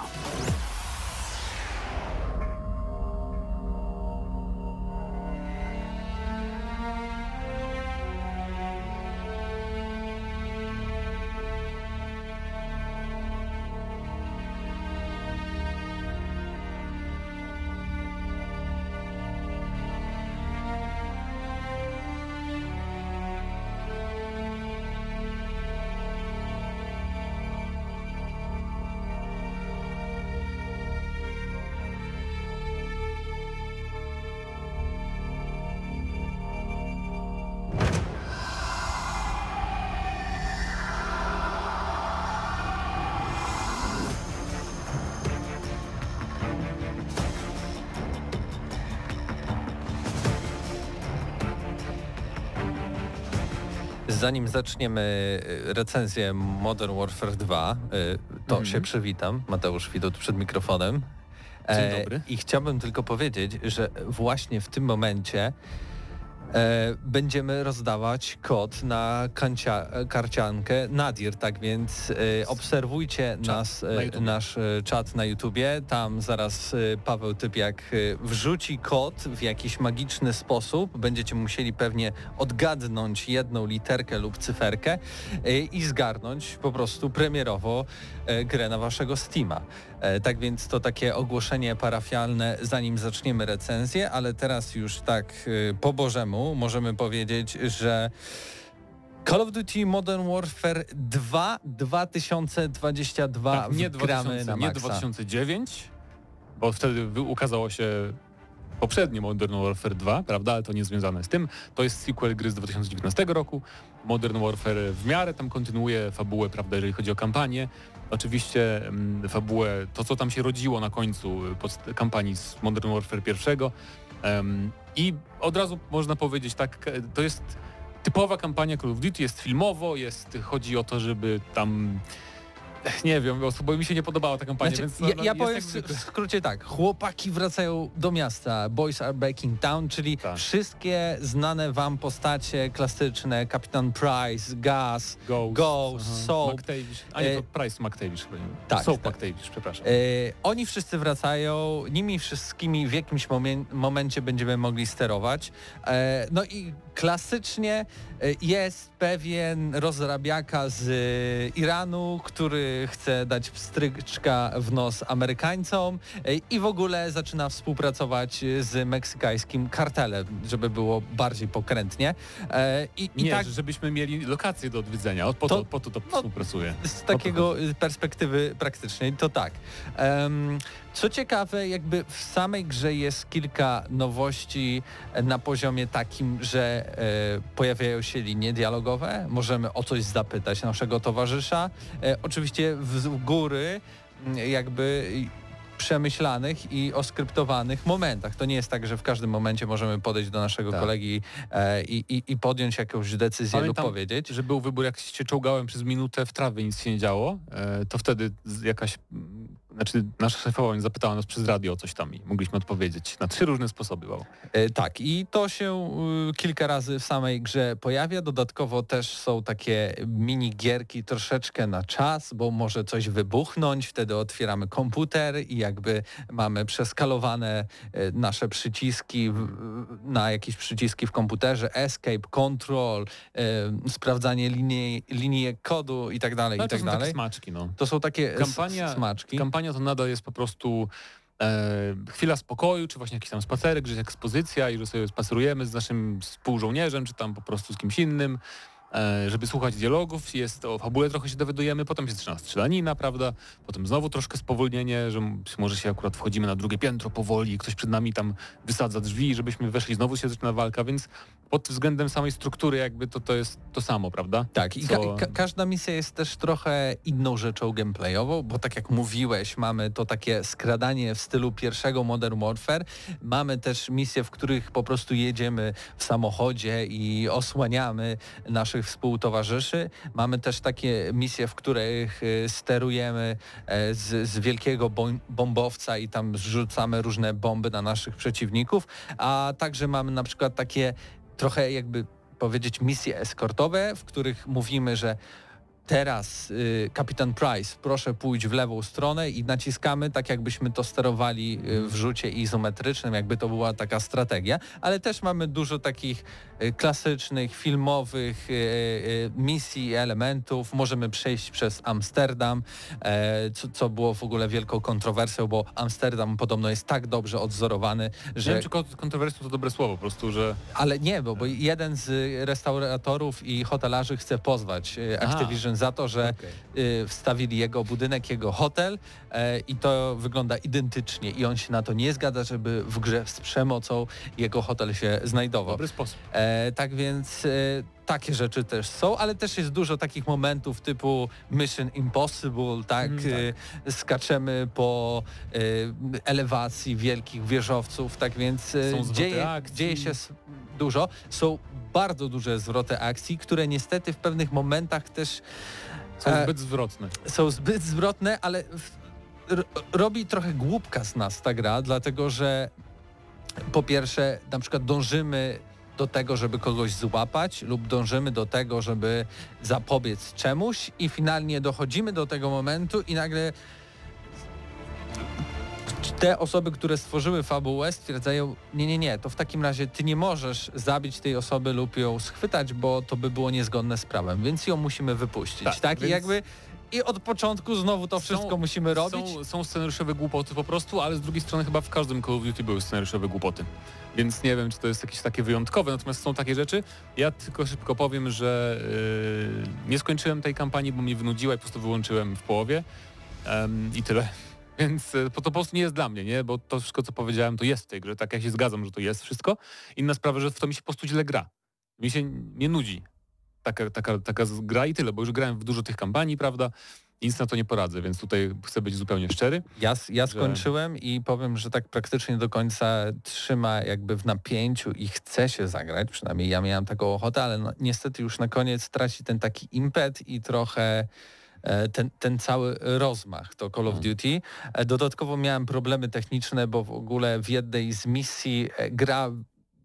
Zanim zaczniemy recenzję Modern Warfare dwa, to mm-hmm. się przywitam. Mateusz Widuch przed mikrofonem. Dzień dobry. E, I chciałbym tylko powiedzieć, że właśnie w tym momencie e, będziemy rozdawać kod na kancia, karciankę Nadir, tak więc e, obserwujcie czat, nas, e, nasz e, czat na YouTubie. Tam zaraz e, Paweł Typiak e, wrzuci kod w jakiś magiczny sposób. Będziecie musieli pewnie odgadnąć jedną literkę lub cyferkę e, i zgarnąć po prostu premierowo e, grę na waszego Steama. Tak więc to takie ogłoszenie parafialne, zanim zaczniemy recenzję, ale teraz już tak po bożemu możemy powiedzieć, że Call of Duty Modern Warfare dwa dwa tysiące dwadzieścia dwa tak, nie gramy na maksa. Nie dwa tysiące dziewięć, bo wtedy ukazało się poprzednie Modern Warfare dwa, prawda, ale to nie związane z tym. To jest sequel gry z dwa tysiące dziewiętnastego roku. Modern Warfare w miarę tam kontynuuje fabułę, prawda, jeżeli chodzi o kampanię. Oczywiście fabułę, to co tam się rodziło na końcu pod kampanii z Modern Warfare pierwszego. Um, I od razu można powiedzieć tak, to jest typowa kampania Call of Duty, jest filmowo, jest, chodzi o to, żeby tam... Nie wiem, bo mi się nie podobała ta kampania, znaczy, więc... Ja, ja powiem jak... w skrócie tak, chłopaki wracają do miasta, boys are back in town, czyli tak. Wszystkie znane wam postacie klasyczne, Kapitan Price, Gaz, Ghost, Ghost Soap... A nie, to Price McTavish chyba nie wiem. Tak, Soap tak. McTavish, przepraszam. E, oni wszyscy wracają, nimi wszystkimi w jakimś momen- momencie będziemy mogli sterować. E, no i klasycznie jest pewien rozrabiaka z Iranu, który chce dać pstryczka w nos Amerykańcom i w ogóle zaczyna współpracować z meksykańskim kartelem, żeby było bardziej pokrętnie. I, i Nie, tak, żebyśmy mieli lokacje do odwiedzenia, po to to, po to, to no, współpracuje. Z takiego perspektywy praktycznej to tak. Um, Co ciekawe, jakby w samej grze jest kilka nowości na poziomie takim, że e, pojawiają się linie dialogowe, możemy o coś zapytać naszego towarzysza. E, oczywiście z góry jakby przemyślanych i oskryptowanych momentach. To nie jest tak, że w każdym momencie możemy podejść do naszego tak. kolegi e, i, i podjąć jakąś decyzję. Pamiętam, lub powiedzieć. Że był wybór, jak się czołgałem przez minutę w trawie, nic się nie działo, e, to wtedy jakaś... Znaczy nasza szefowa zapytała nas przez radio o coś tam i mogliśmy odpowiedzieć na trzy różne sposoby. Wow. E, tak i to się y, kilka razy w samej grze pojawia. Dodatkowo też są takie minigierki troszeczkę na czas, bo może coś wybuchnąć, wtedy otwieramy komputer i jakby mamy przeskalowane y, nasze przyciski w, na jakieś przyciski w komputerze, escape, control, y, sprawdzanie linii, linijek kodu i tak dalej, i tak dalej. Smaczki, no. To są takie kampania, smaczki. Kampania to nadal jest po prostu e, chwila spokoju, czy właśnie jakiś tam spacerek, gdzieś ekspozycja i że sobie spacerujemy z naszym współżołnierzem, czy tam po prostu z kimś innym, e, żeby słuchać dialogów, jest o fabule trochę się dowiadujemy, potem się zaczyna strzelanina, prawda, potem znowu troszkę spowolnienie, że może się akurat wchodzimy na drugie piętro powoli, ktoś przed nami tam wysadza drzwi, żebyśmy weszli, znowu się zaczyna walka, więc pod względem samej struktury jakby to, to jest to samo, prawda? Tak, i ka- ka- każda misja jest też trochę inną rzeczą gameplayową, bo tak jak mówiłeś, mamy to takie skradanie w stylu pierwszego Modern Warfare, mamy też misje, w których po prostu jedziemy w samochodzie i osłaniamy naszych współtowarzyszy, mamy też takie misje, w których sterujemy z, z wielkiego bom- bombowca i tam zrzucamy różne bomby na naszych przeciwników, a także mamy na przykład takie trochę jakby powiedzieć misje eskortowe, w których mówimy, że teraz y, kapitan Price, proszę pójść w lewą stronę i naciskamy tak, jakbyśmy to sterowali y, w rzucie izometrycznym, jakby to była taka strategia, ale też mamy dużo takich y, klasycznych, filmowych y, y, misji i elementów. Możemy przejść przez Amsterdam, y, co, co było w ogóle wielką kontrowersją, bo Amsterdam podobno jest tak dobrze odwzorowany, że... Nie wiem, czy kontrowersją to dobre słowo po prostu, że... Ale nie, bo, bo jeden z restauratorów i hotelarzy chce pozwać y, Activision za to, że okay. y, wstawili jego budynek, jego hotel y, i to wygląda identycznie i on się na to nie zgadza, żeby w grze z przemocą jego hotel się znajdował. Dobry sposób. Y, tak więc y, takie rzeczy też są, ale też jest dużo takich momentów typu Mission Impossible, tak, mm, tak. Y, skaczemy po y, elewacji wielkich wieżowców, tak więc y, dzieje, dzieje się... dużo. Są bardzo duże zwroty akcji, które niestety w pewnych momentach też... Są e, zbyt zwrotne. Są zbyt zwrotne, ale w, r, robi trochę głupka z nas ta gra, dlatego że po pierwsze na przykład dążymy do tego, żeby kogoś złapać lub dążymy do tego, żeby zapobiec czemuś i finalnie dochodzimy do tego momentu i nagle te osoby, które stworzyły fabułę, stwierdzają, nie, nie, nie, to w takim razie ty nie możesz zabić tej osoby lub ją schwytać, bo to by było niezgodne z prawem, więc ją musimy wypuścić. Tak, tak? Więc... I jakby i od początku znowu to wszystko są, musimy robić. Są, są scenariuszowe głupoty po prostu, ale z drugiej strony chyba w każdym Call of Duty były scenariuszowe głupoty. Więc nie wiem, czy to jest jakieś takie wyjątkowe, natomiast są takie rzeczy. Ja tylko szybko powiem, że yy, nie skończyłem tej kampanii, bo mnie wynudziła i po prostu wyłączyłem w połowie um, i tyle. Więc to po prostu nie jest dla mnie, nie? Bo to wszystko, co powiedziałem, to jest w tej grze. Tak, ja się zgadzam, że to jest wszystko. Inna sprawa, że w to mi się po prostu źle gra. Mi się nie nudzi taka, taka, taka gra i tyle, bo już grałem w dużo tych kampanii, prawda? Nic na to nie poradzę, więc tutaj chcę być zupełnie szczery. Ja, ja skończyłem że... i powiem, że tak praktycznie do końca trzyma jakby w napięciu i chce się zagrać, przynajmniej ja miałem taką ochotę, ale no, niestety już na koniec traci ten taki impet i trochę... Ten, ten cały rozmach to Call of Duty. Dodatkowo miałem problemy techniczne, bo w ogóle w jednej z misji gra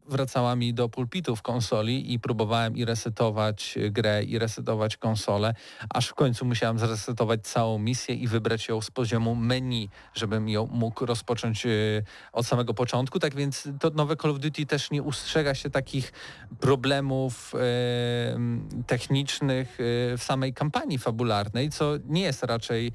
wracała mi do pulpitu w konsoli i próbowałem i resetować grę, i resetować konsolę, aż w końcu musiałem zresetować całą misję i wybrać ją z poziomu menu, żebym ją mógł rozpocząć od samego początku. Tak więc to nowe Call of Duty też nie ustrzega się takich problemów e, technicznych w samej kampanii fabularnej, co nie jest raczej...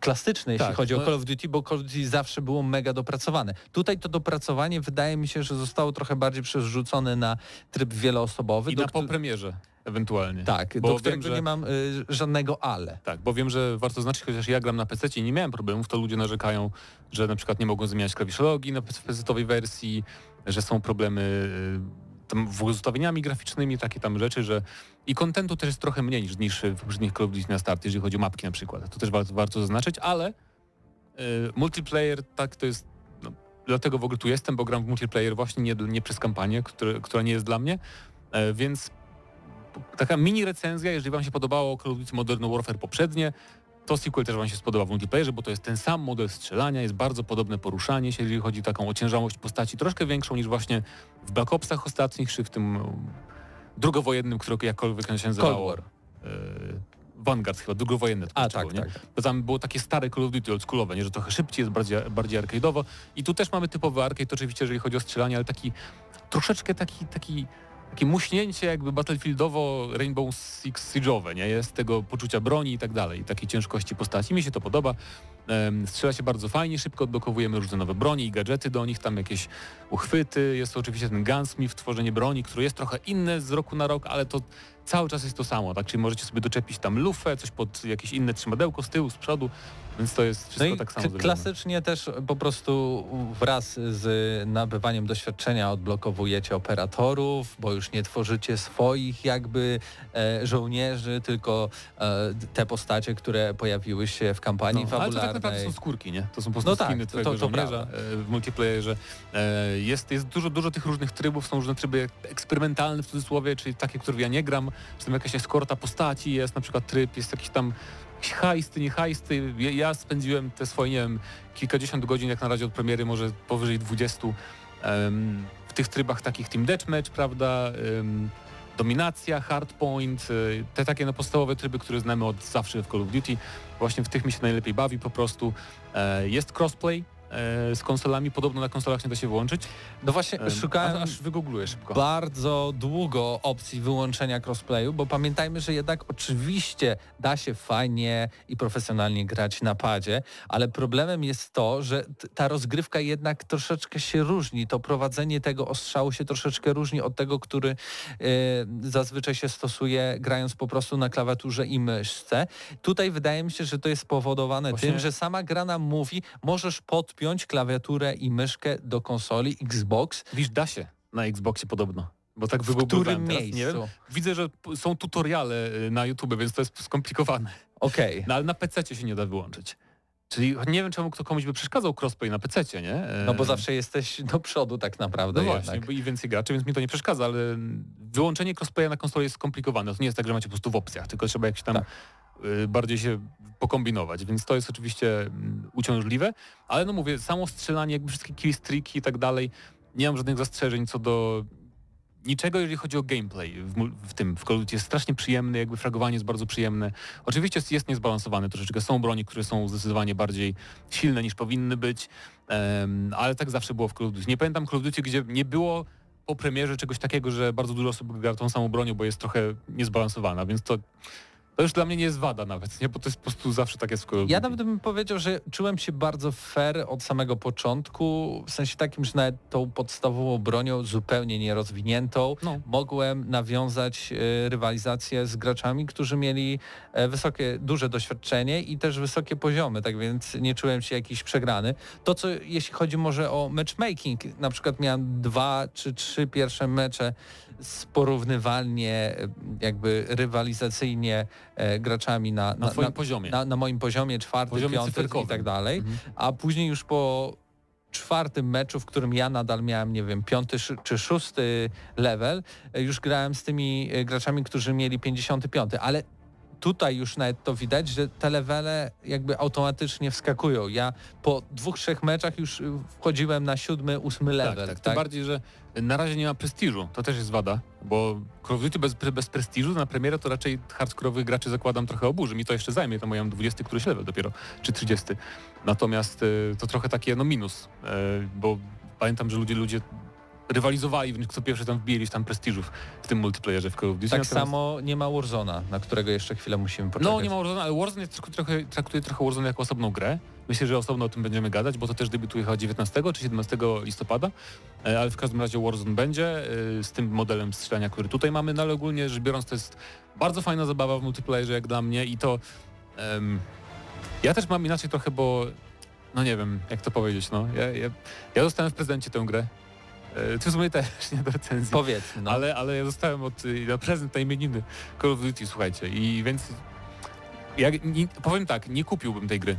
klasyczne, jeśli tak, chodzi o Call of Duty, bo Call of Duty zawsze było mega dopracowane. Tutaj to dopracowanie wydaje mi się, że zostało trochę bardziej przerzucone na tryb wieloosobowy. I na po premierze ewentualnie. Tak, bo do którego wiem, że... nie mam y, żadnego ale. Tak, bo wiem, że warto znaczyć, chociaż ja gram na P C i nie miałem problemów, to ludzie narzekają, że na przykład nie mogą zmieniać klawiszologii na P C-towej wersji, że są problemy... Y, tam w ustawieniami graficznymi, takie tam rzeczy, że i kontentu też jest trochę mniej niż, niż w poprzednich Call of Duty na start, jeżeli chodzi o mapki na przykład. To też warto, warto zaznaczyć, ale y, multiplayer, tak to jest, no, dlatego w ogóle tu jestem, bo gram w multiplayer właśnie nie, nie przez kampanię, które, która nie jest dla mnie, y, więc taka mini recenzja, jeżeli wam się podobało Call of Duty Modern Warfare poprzednie, to sequel też wam się spodoba w multiplayerze, bo to jest ten sam model strzelania, jest bardzo podobne poruszanie się, jeżeli chodzi o taką ociężałość postaci, troszkę większą niż właśnie w Black Opsach ostatnich, czy w tym drugowojennym, które jakkolwiek się nazywało. Cold War. Y- Vanguard chyba, drugowojenny. A, tak, nie? Tak. Bo tam było takie stare Call of Duty oldschoolowe, nie? Że trochę szybciej, jest bardziej, bardziej arcade'owo. I tu też mamy typowy arcade, oczywiście, jeżeli chodzi o strzelanie, ale taki troszeczkę taki... taki Takie muśnięcie jakby battlefieldowo Rainbow Six Siege'owe, nie? Jest tego poczucia broni i tak dalej, takiej ciężkości postaci. Mi się to podoba. Strzela się bardzo fajnie, szybko odblokowujemy różne nowe broni i gadżety do nich, tam jakieś uchwyty. Jest to oczywiście ten gunsmith, tworzenie broni, które jest trochę inne z roku na rok, ale to cały czas jest to samo, tak? Czyli możecie sobie doczepić tam lufę, coś pod jakieś inne trzymadełko z tyłu, z przodu, więc to jest wszystko no tak samo k- klasycznie też po prostu wraz z nabywaniem doświadczenia odblokowujecie operatorów, bo już nie tworzycie swoich jakby e, żołnierzy, tylko e, te postacie, które pojawiły się w kampanii no, fabularnej. Ale to tak naprawdę są skórki, nie? To są po prostu no skiny tak, twojego to, to żołnierza e, w multiplayerze. E, jest jest dużo, dużo tych różnych trybów, są różne tryby eksperymentalne w cudzysłowie, czyli takie, które ja nie gram, czy tam jakaś eskorta postaci jest, na przykład tryb, jest jakiś tam jakieś hajsty, nie hajsty. Ja spędziłem te swoje, nie wiem, kilkadziesiąt godzin jak na razie od premiery, może powyżej dwudziestu um, w tych trybach takich team deathmatch, prawda, um, dominacja, hardpoint, te takie no, podstawowe tryby, które znamy od zawsze w Call of Duty. Właśnie w tych mi się najlepiej bawi po prostu. E, jest crossplay e, z konsolami, podobno na konsolach nie da się wyłączyć. No właśnie e, szukałem, aż wygoogluję szybko. Bardzo długo opcji wyłączenia crossplayu, bo pamiętajmy, że jednak oczywiście da się fajnie i profesjonalnie grać na padzie, ale problemem jest to, że t- ta rozgrywka jednak troszeczkę się różni. To prowadzenie tego ostrzału się troszeczkę różni od tego, który yy, zazwyczaj się stosuje grając po prostu na klawiaturze i myszce. Tutaj wydaje mi się, że to jest spowodowane Właśnie... tym, że sama gra nam mówi, możesz podpiąć klawiaturę i myszkę do konsoli Xbox. Wiesz, da się na Xboxie podobno. Bo tak w którym miejscu? Teraz, nie wiem. Widzę, że są tutoriale na YouTube, więc to jest skomplikowane. Okej. Okay. No ale na P C się nie da wyłączyć. Czyli nie wiem, czemu kto komuś by przeszkadzał crossplay na pececie, nie? No bo zawsze jesteś do przodu tak naprawdę. No właśnie, bo i więcej graczy, więc mi to nie przeszkadza, ale wyłączenie crossplaya na konsolę jest skomplikowane. To nie jest tak, że macie po prostu w opcjach, tylko trzeba jakś tam tak. bardziej się pokombinować, więc to jest oczywiście uciążliwe, ale no mówię, samo strzelanie, jakby wszystkie killstreaki i tak dalej, nie mam żadnych zastrzeżeń co do niczego, jeżeli chodzi o gameplay w, w tym. W Call of Duty jest strasznie przyjemny, jakby fragowanie jest bardzo przyjemne. Oczywiście jest, jest niezbalansowane troszeczkę, są broni, które są zdecydowanie bardziej silne niż powinny być, um, ale tak zawsze było w Call of Duty. Nie pamiętam Call of Duty, gdzie nie było po premierze czegoś takiego, że bardzo dużo osób gra tą samą bronią, bo jest trochę niezbalansowana, więc to... To już dla mnie nie jest wada nawet, nie? Bo to jest po prostu zawsze takie skoro... Ja nawet bym powiedział, że czułem się bardzo fair od samego początku, w sensie takim, że nawet tą podstawową bronią, zupełnie nierozwiniętą, no. mogłem nawiązać rywalizację z graczami, którzy mieli wysokie, duże doświadczenie i też wysokie poziomy, tak więc nie czułem się jakiś przegrany. To co, jeśli chodzi może o matchmaking, na przykład miałem dwa czy trzy pierwsze mecze z porównywalnie jakby rywalizacyjnie graczami na, na, na, poziomie. na, na moim poziomie, czwarty, poziomie piąty cyferkowym. I tak dalej, mhm. a później już po czwartym meczu, w którym ja nadal miałem, nie wiem, piąty czy szósty level, już grałem z tymi graczami, którzy mieli pięćdziesiąty piąty, ale tutaj już nawet to widać, że te levele jakby automatycznie wskakują. Ja po dwóch, trzech meczach już wchodziłem na siódmy, ósmy level. Tak, tak, tak? Tym bardziej, że na razie nie ma prestiżu, to też jest wada, bo Call of Duty bez, bez prestiżu na premierę to raczej hardkorowych graczy zakładam trochę oburzy. Mi to jeszcze zajmie, to moją dwudziesty któryś level dopiero, czy trzydziesty. Natomiast y, to trochę takie no minus, y, bo pamiętam, że ludzie ludzie... rywalizowali, więc co pierwsze tam wbijali tam prestiżów w tym multiplayerze w Call of Duty. Tak natomiast... samo nie ma Warzone'a, na którego jeszcze chwilę musimy poczekać. No nie ma Warzone'a, ale Warzone jest, trochę, traktuje trochę Warzone jako osobną grę. Myślę, że osobno o tym będziemy gadać, bo to też debiutuje chyba dziewiętnastego czy siedemnastego listopada, ale w każdym razie Warzone będzie z tym modelem strzelania, który tutaj mamy, no ale ogólnie rzecz biorąc to jest bardzo fajna zabawa w multiplayerze jak dla mnie i to... Um, ja też mam inaczej trochę, bo no nie wiem jak to powiedzieć, no. Ja, ja, ja dostałem w prezencie tę grę. Ty w sumie też, nie do recenzji. Powiedz, no. Ale, ale ja zostałem od, na prezent na imieniny Call of Duty, słuchajcie, i więc ja nie, powiem tak, nie kupiłbym tej gry,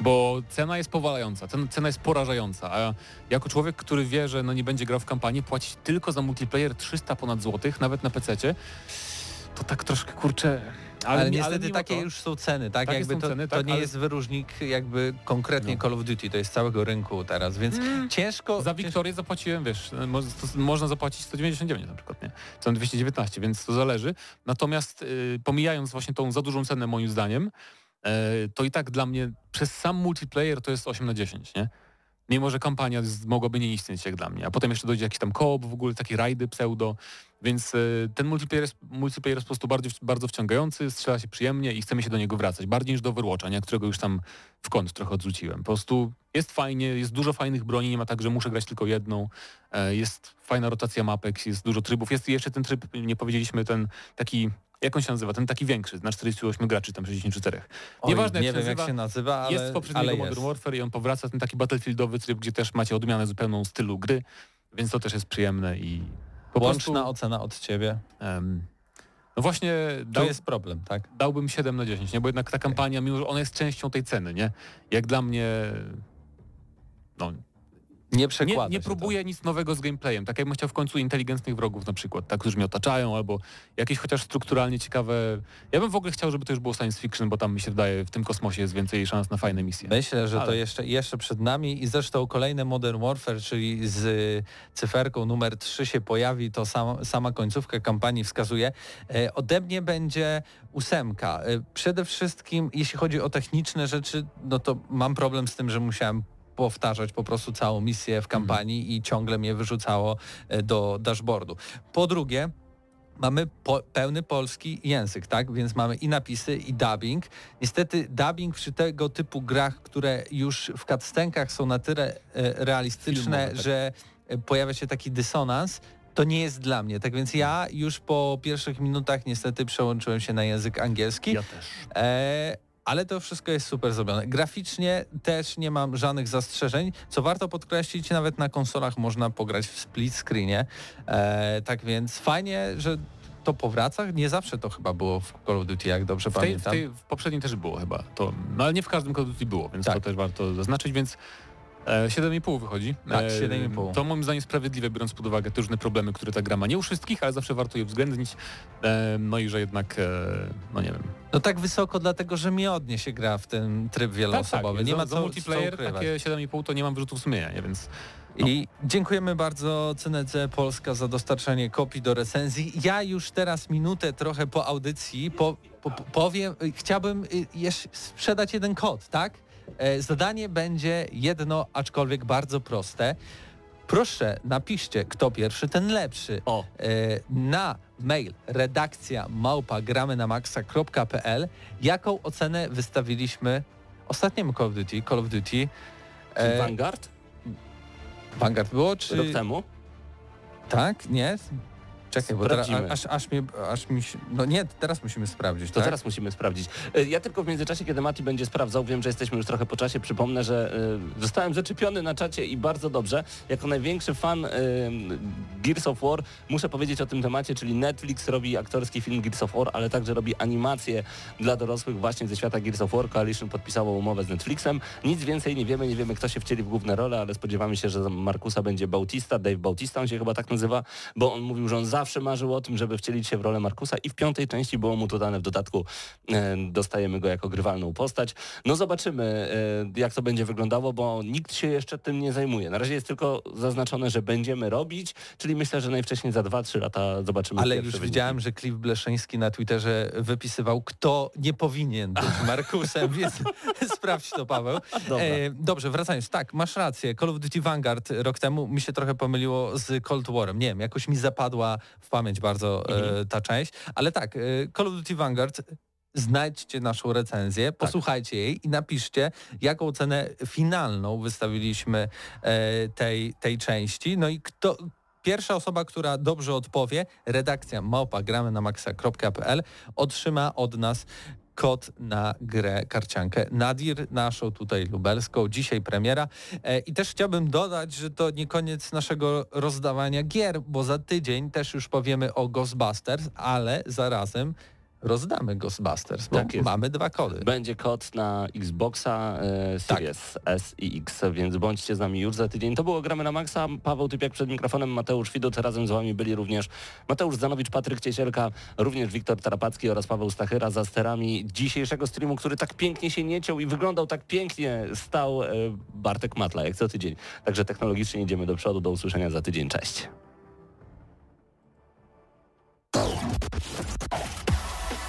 bo cena jest powalająca, cena, cena jest porażająca, a jako człowiek, który wie, że no nie będzie grał w kampanię, płacić tylko za multiplayer trzysta ponad złotych, nawet na pececie, to tak troszkę kurczę... Ale, ale niestety ale takie to, już są ceny, tak? Takie jakby to, ceny, tak, to nie ale... jest wyróżnik jakby konkretnie no. Call of Duty, to jest całego rynku teraz, więc mm. ciężko... Za Wiktorię zapłaciłem, wiesz, mo- to, można zapłacić sto dziewięćdziesiąt dziewięć na przykład, nie? Czy tam dwieście dziewiętnaście, więc to zależy. Natomiast y, pomijając właśnie tą za dużą cenę moim zdaniem, y, to i tak dla mnie przez sam multiplayer to jest osiem na dziesięć, nie? Mimo, że kampania mogłaby nie istnieć jak dla mnie, a potem jeszcze dojdzie jakiś tam koop, w ogóle takie rajdy, pseudo, więc y, ten multiplayer jest, multiplayer jest po prostu bardziej, bardzo wciągający, strzela się przyjemnie i chcemy się do niego wracać, bardziej niż do Overwatcha, nie, którego już tam w kąt trochę odrzuciłem. Po prostu jest fajnie, jest dużo fajnych broni, nie ma tak, że muszę grać tylko jedną, y, jest fajna rotacja mapek, jest dużo trybów, jest jeszcze ten tryb, nie powiedzieliśmy, ten taki... Jak on się nazywa? Ten taki większy, na czterdziestu ośmiu graczy, tam sześćdziesięciu czterech. Nieważne Oj, nie jak, wiem, nazywa, jak się nazywa, ale jest z poprzedniego Modern Warfare i on powraca, ten taki battlefieldowy tryb, gdzie też macie odmianę zupełną stylu gry, więc to też jest przyjemne i... Łączna prostu, ocena od ciebie. Um, no właśnie... Dał, to jest problem, tak? Dałbym siedem na dziesięć, nie? Bo jednak ta kampania, mimo że ona jest częścią tej ceny, nie? Jak dla mnie... No... Nie przekłada Nie, nie próbuję to. Nic nowego z gameplayem, tak jakbym chciał w końcu inteligentnych wrogów na przykład, tak, którzy mnie otaczają, albo jakieś chociaż strukturalnie ciekawe... Ja bym w ogóle chciał, żeby to już było science fiction, bo tam mi się wydaje, w tym kosmosie jest więcej szans na fajne misje. Myślę, że Ale... to jeszcze, jeszcze przed nami i zresztą kolejne Modern Warfare, czyli z cyferką numer trzy się pojawi, to sam, sama końcówka kampanii wskazuje. E, ode mnie będzie ósemka. E, przede wszystkim, jeśli chodzi o techniczne rzeczy, no to mam problem z tym, że musiałem powtarzać po prostu całą misję w kampanii mm. i ciągle mnie wyrzucało do dashboardu. Po drugie, mamy po, pełny polski język, tak? Więc mamy i napisy, i dubbing. Niestety dubbing przy tego typu grach, które już w cutscenkach są na tyle realistyczne, Filmowe, tak. że pojawia się taki dysonans, to nie jest dla mnie. Tak więc ja już po pierwszych minutach niestety przełączyłem się na język angielski. Ja też. E- Ale to wszystko jest super zrobione. Graficznie też nie mam żadnych zastrzeżeń. Co warto podkreślić, nawet na konsolach można pograć w split screenie. E, tak więc fajnie, że to powraca. Nie zawsze to chyba było w Call of Duty, jak dobrze w tej, pamiętam. W, tej, w poprzedniej też było chyba to, no ale nie w każdym Call of Duty było, więc tak. To też warto zaznaczyć, więc siedem i pół wychodzi. Tak, siedem i pół. To moim zdaniem sprawiedliwe, biorąc pod uwagę te różne problemy, które ta gra ma. Nie u wszystkich, ale zawsze warto je uwzględnić. No i że jednak, no nie wiem. No tak wysoko, dlatego że miodnie się gra w ten tryb wieloosobowy. Tak, tak. Nie ma co, multiplayer, co takie siedem i pół to nie mam wyrzutów sumienia, więc... No. I dziękujemy bardzo Cynece Polska za dostarczanie kopii do recenzji. Ja już teraz minutę trochę po audycji po, po, powiem, chciałbym jeszcze sprzedać jeden kod, tak? Zadanie będzie jedno, aczkolwiek bardzo proste. Proszę, napiszcie, kto pierwszy, ten lepszy. O. Na mail redakcja małpa gramy na maxa.pl, jaką ocenę wystawiliśmy ostatniemu Call of Duty. Call of Duty. E... Vanguard? Vanguard było, czy... Rok temu? Tak, nie? Czekaj, bo teraz, aż, aż, mnie, aż mi się... No nie, teraz musimy sprawdzić, To tak? teraz musimy sprawdzić. Ja tylko w międzyczasie, kiedy Mati będzie sprawdzał, wiem, że jesteśmy już trochę po czasie, przypomnę, że y, zostałem zaczepiony na czacie i bardzo dobrze. Jako największy fan y, Gears of War muszę powiedzieć o tym temacie, czyli Netflix robi aktorski film Gears of War, ale także robi animacje dla dorosłych właśnie ze świata Gears of War. Coalition podpisało umowę z Netflixem. Nic więcej nie wiemy, nie wiemy, kto się wcieli w główne role, ale spodziewamy się, że Markusa będzie Bautista, Dave Bautista on się chyba tak nazywa, bo on mówił, że on za Zawsze marzył o tym, żeby wcielić się w rolę Markusa i w piątej części było mu to dane, w dodatku e, dostajemy go jako grywalną postać. No zobaczymy, e, jak to będzie wyglądało, bo nikt się jeszcze tym nie zajmuje. Na razie jest tylko zaznaczone, że będziemy robić, czyli myślę, że najwcześniej za dwa, trzy lata zobaczymy. Ale już wyniki. Widziałem, że Cliff Bleszyński na Twitterze wypisywał, kto nie powinien być Markusem, więc sprawdź to, Paweł. Dobra. E, dobrze, wracając. Tak, masz rację. Call of Duty Vanguard rok temu mi się trochę pomyliło z Cold Warem. Nie wiem, jakoś mi zapadła w pamięć bardzo e, ta część, ale tak, e, Call of Duty Vanguard, znajdźcie naszą recenzję, posłuchajcie tak. jej i napiszcie, jaką cenę finalną wystawiliśmy e, tej, tej części. No i kto, pierwsza osoba, która dobrze odpowie, redakcja małpa gramy na maxa.pl, otrzyma od nas kod na grę karciankę Nadir, naszą tutaj lubelską, dzisiaj premiera. E, I też chciałbym dodać, że to nie koniec naszego rozdawania gier, bo za tydzień też już powiemy o Ghostbusters, ale zarazem rozdamy Ghostbusters, bo tak mamy dwa kody. Będzie kod na Xboxa, e, Series tak. S i X, więc bądźcie z nami już za tydzień. To było Gramy na Maxa, Paweł Typiak przed mikrofonem, Mateusz Widuch, razem z wami byli również Mateusz Zdanowicz, Patryk Ciesielka, również Wiktor Tarapacki oraz Paweł Stachyra za sterami dzisiejszego streamu, który tak pięknie się nie ciął i wyglądał tak pięknie, stał e, Bartek Matla, jak co tydzień. Także technologicznie idziemy do przodu, do usłyszenia za tydzień, cześć.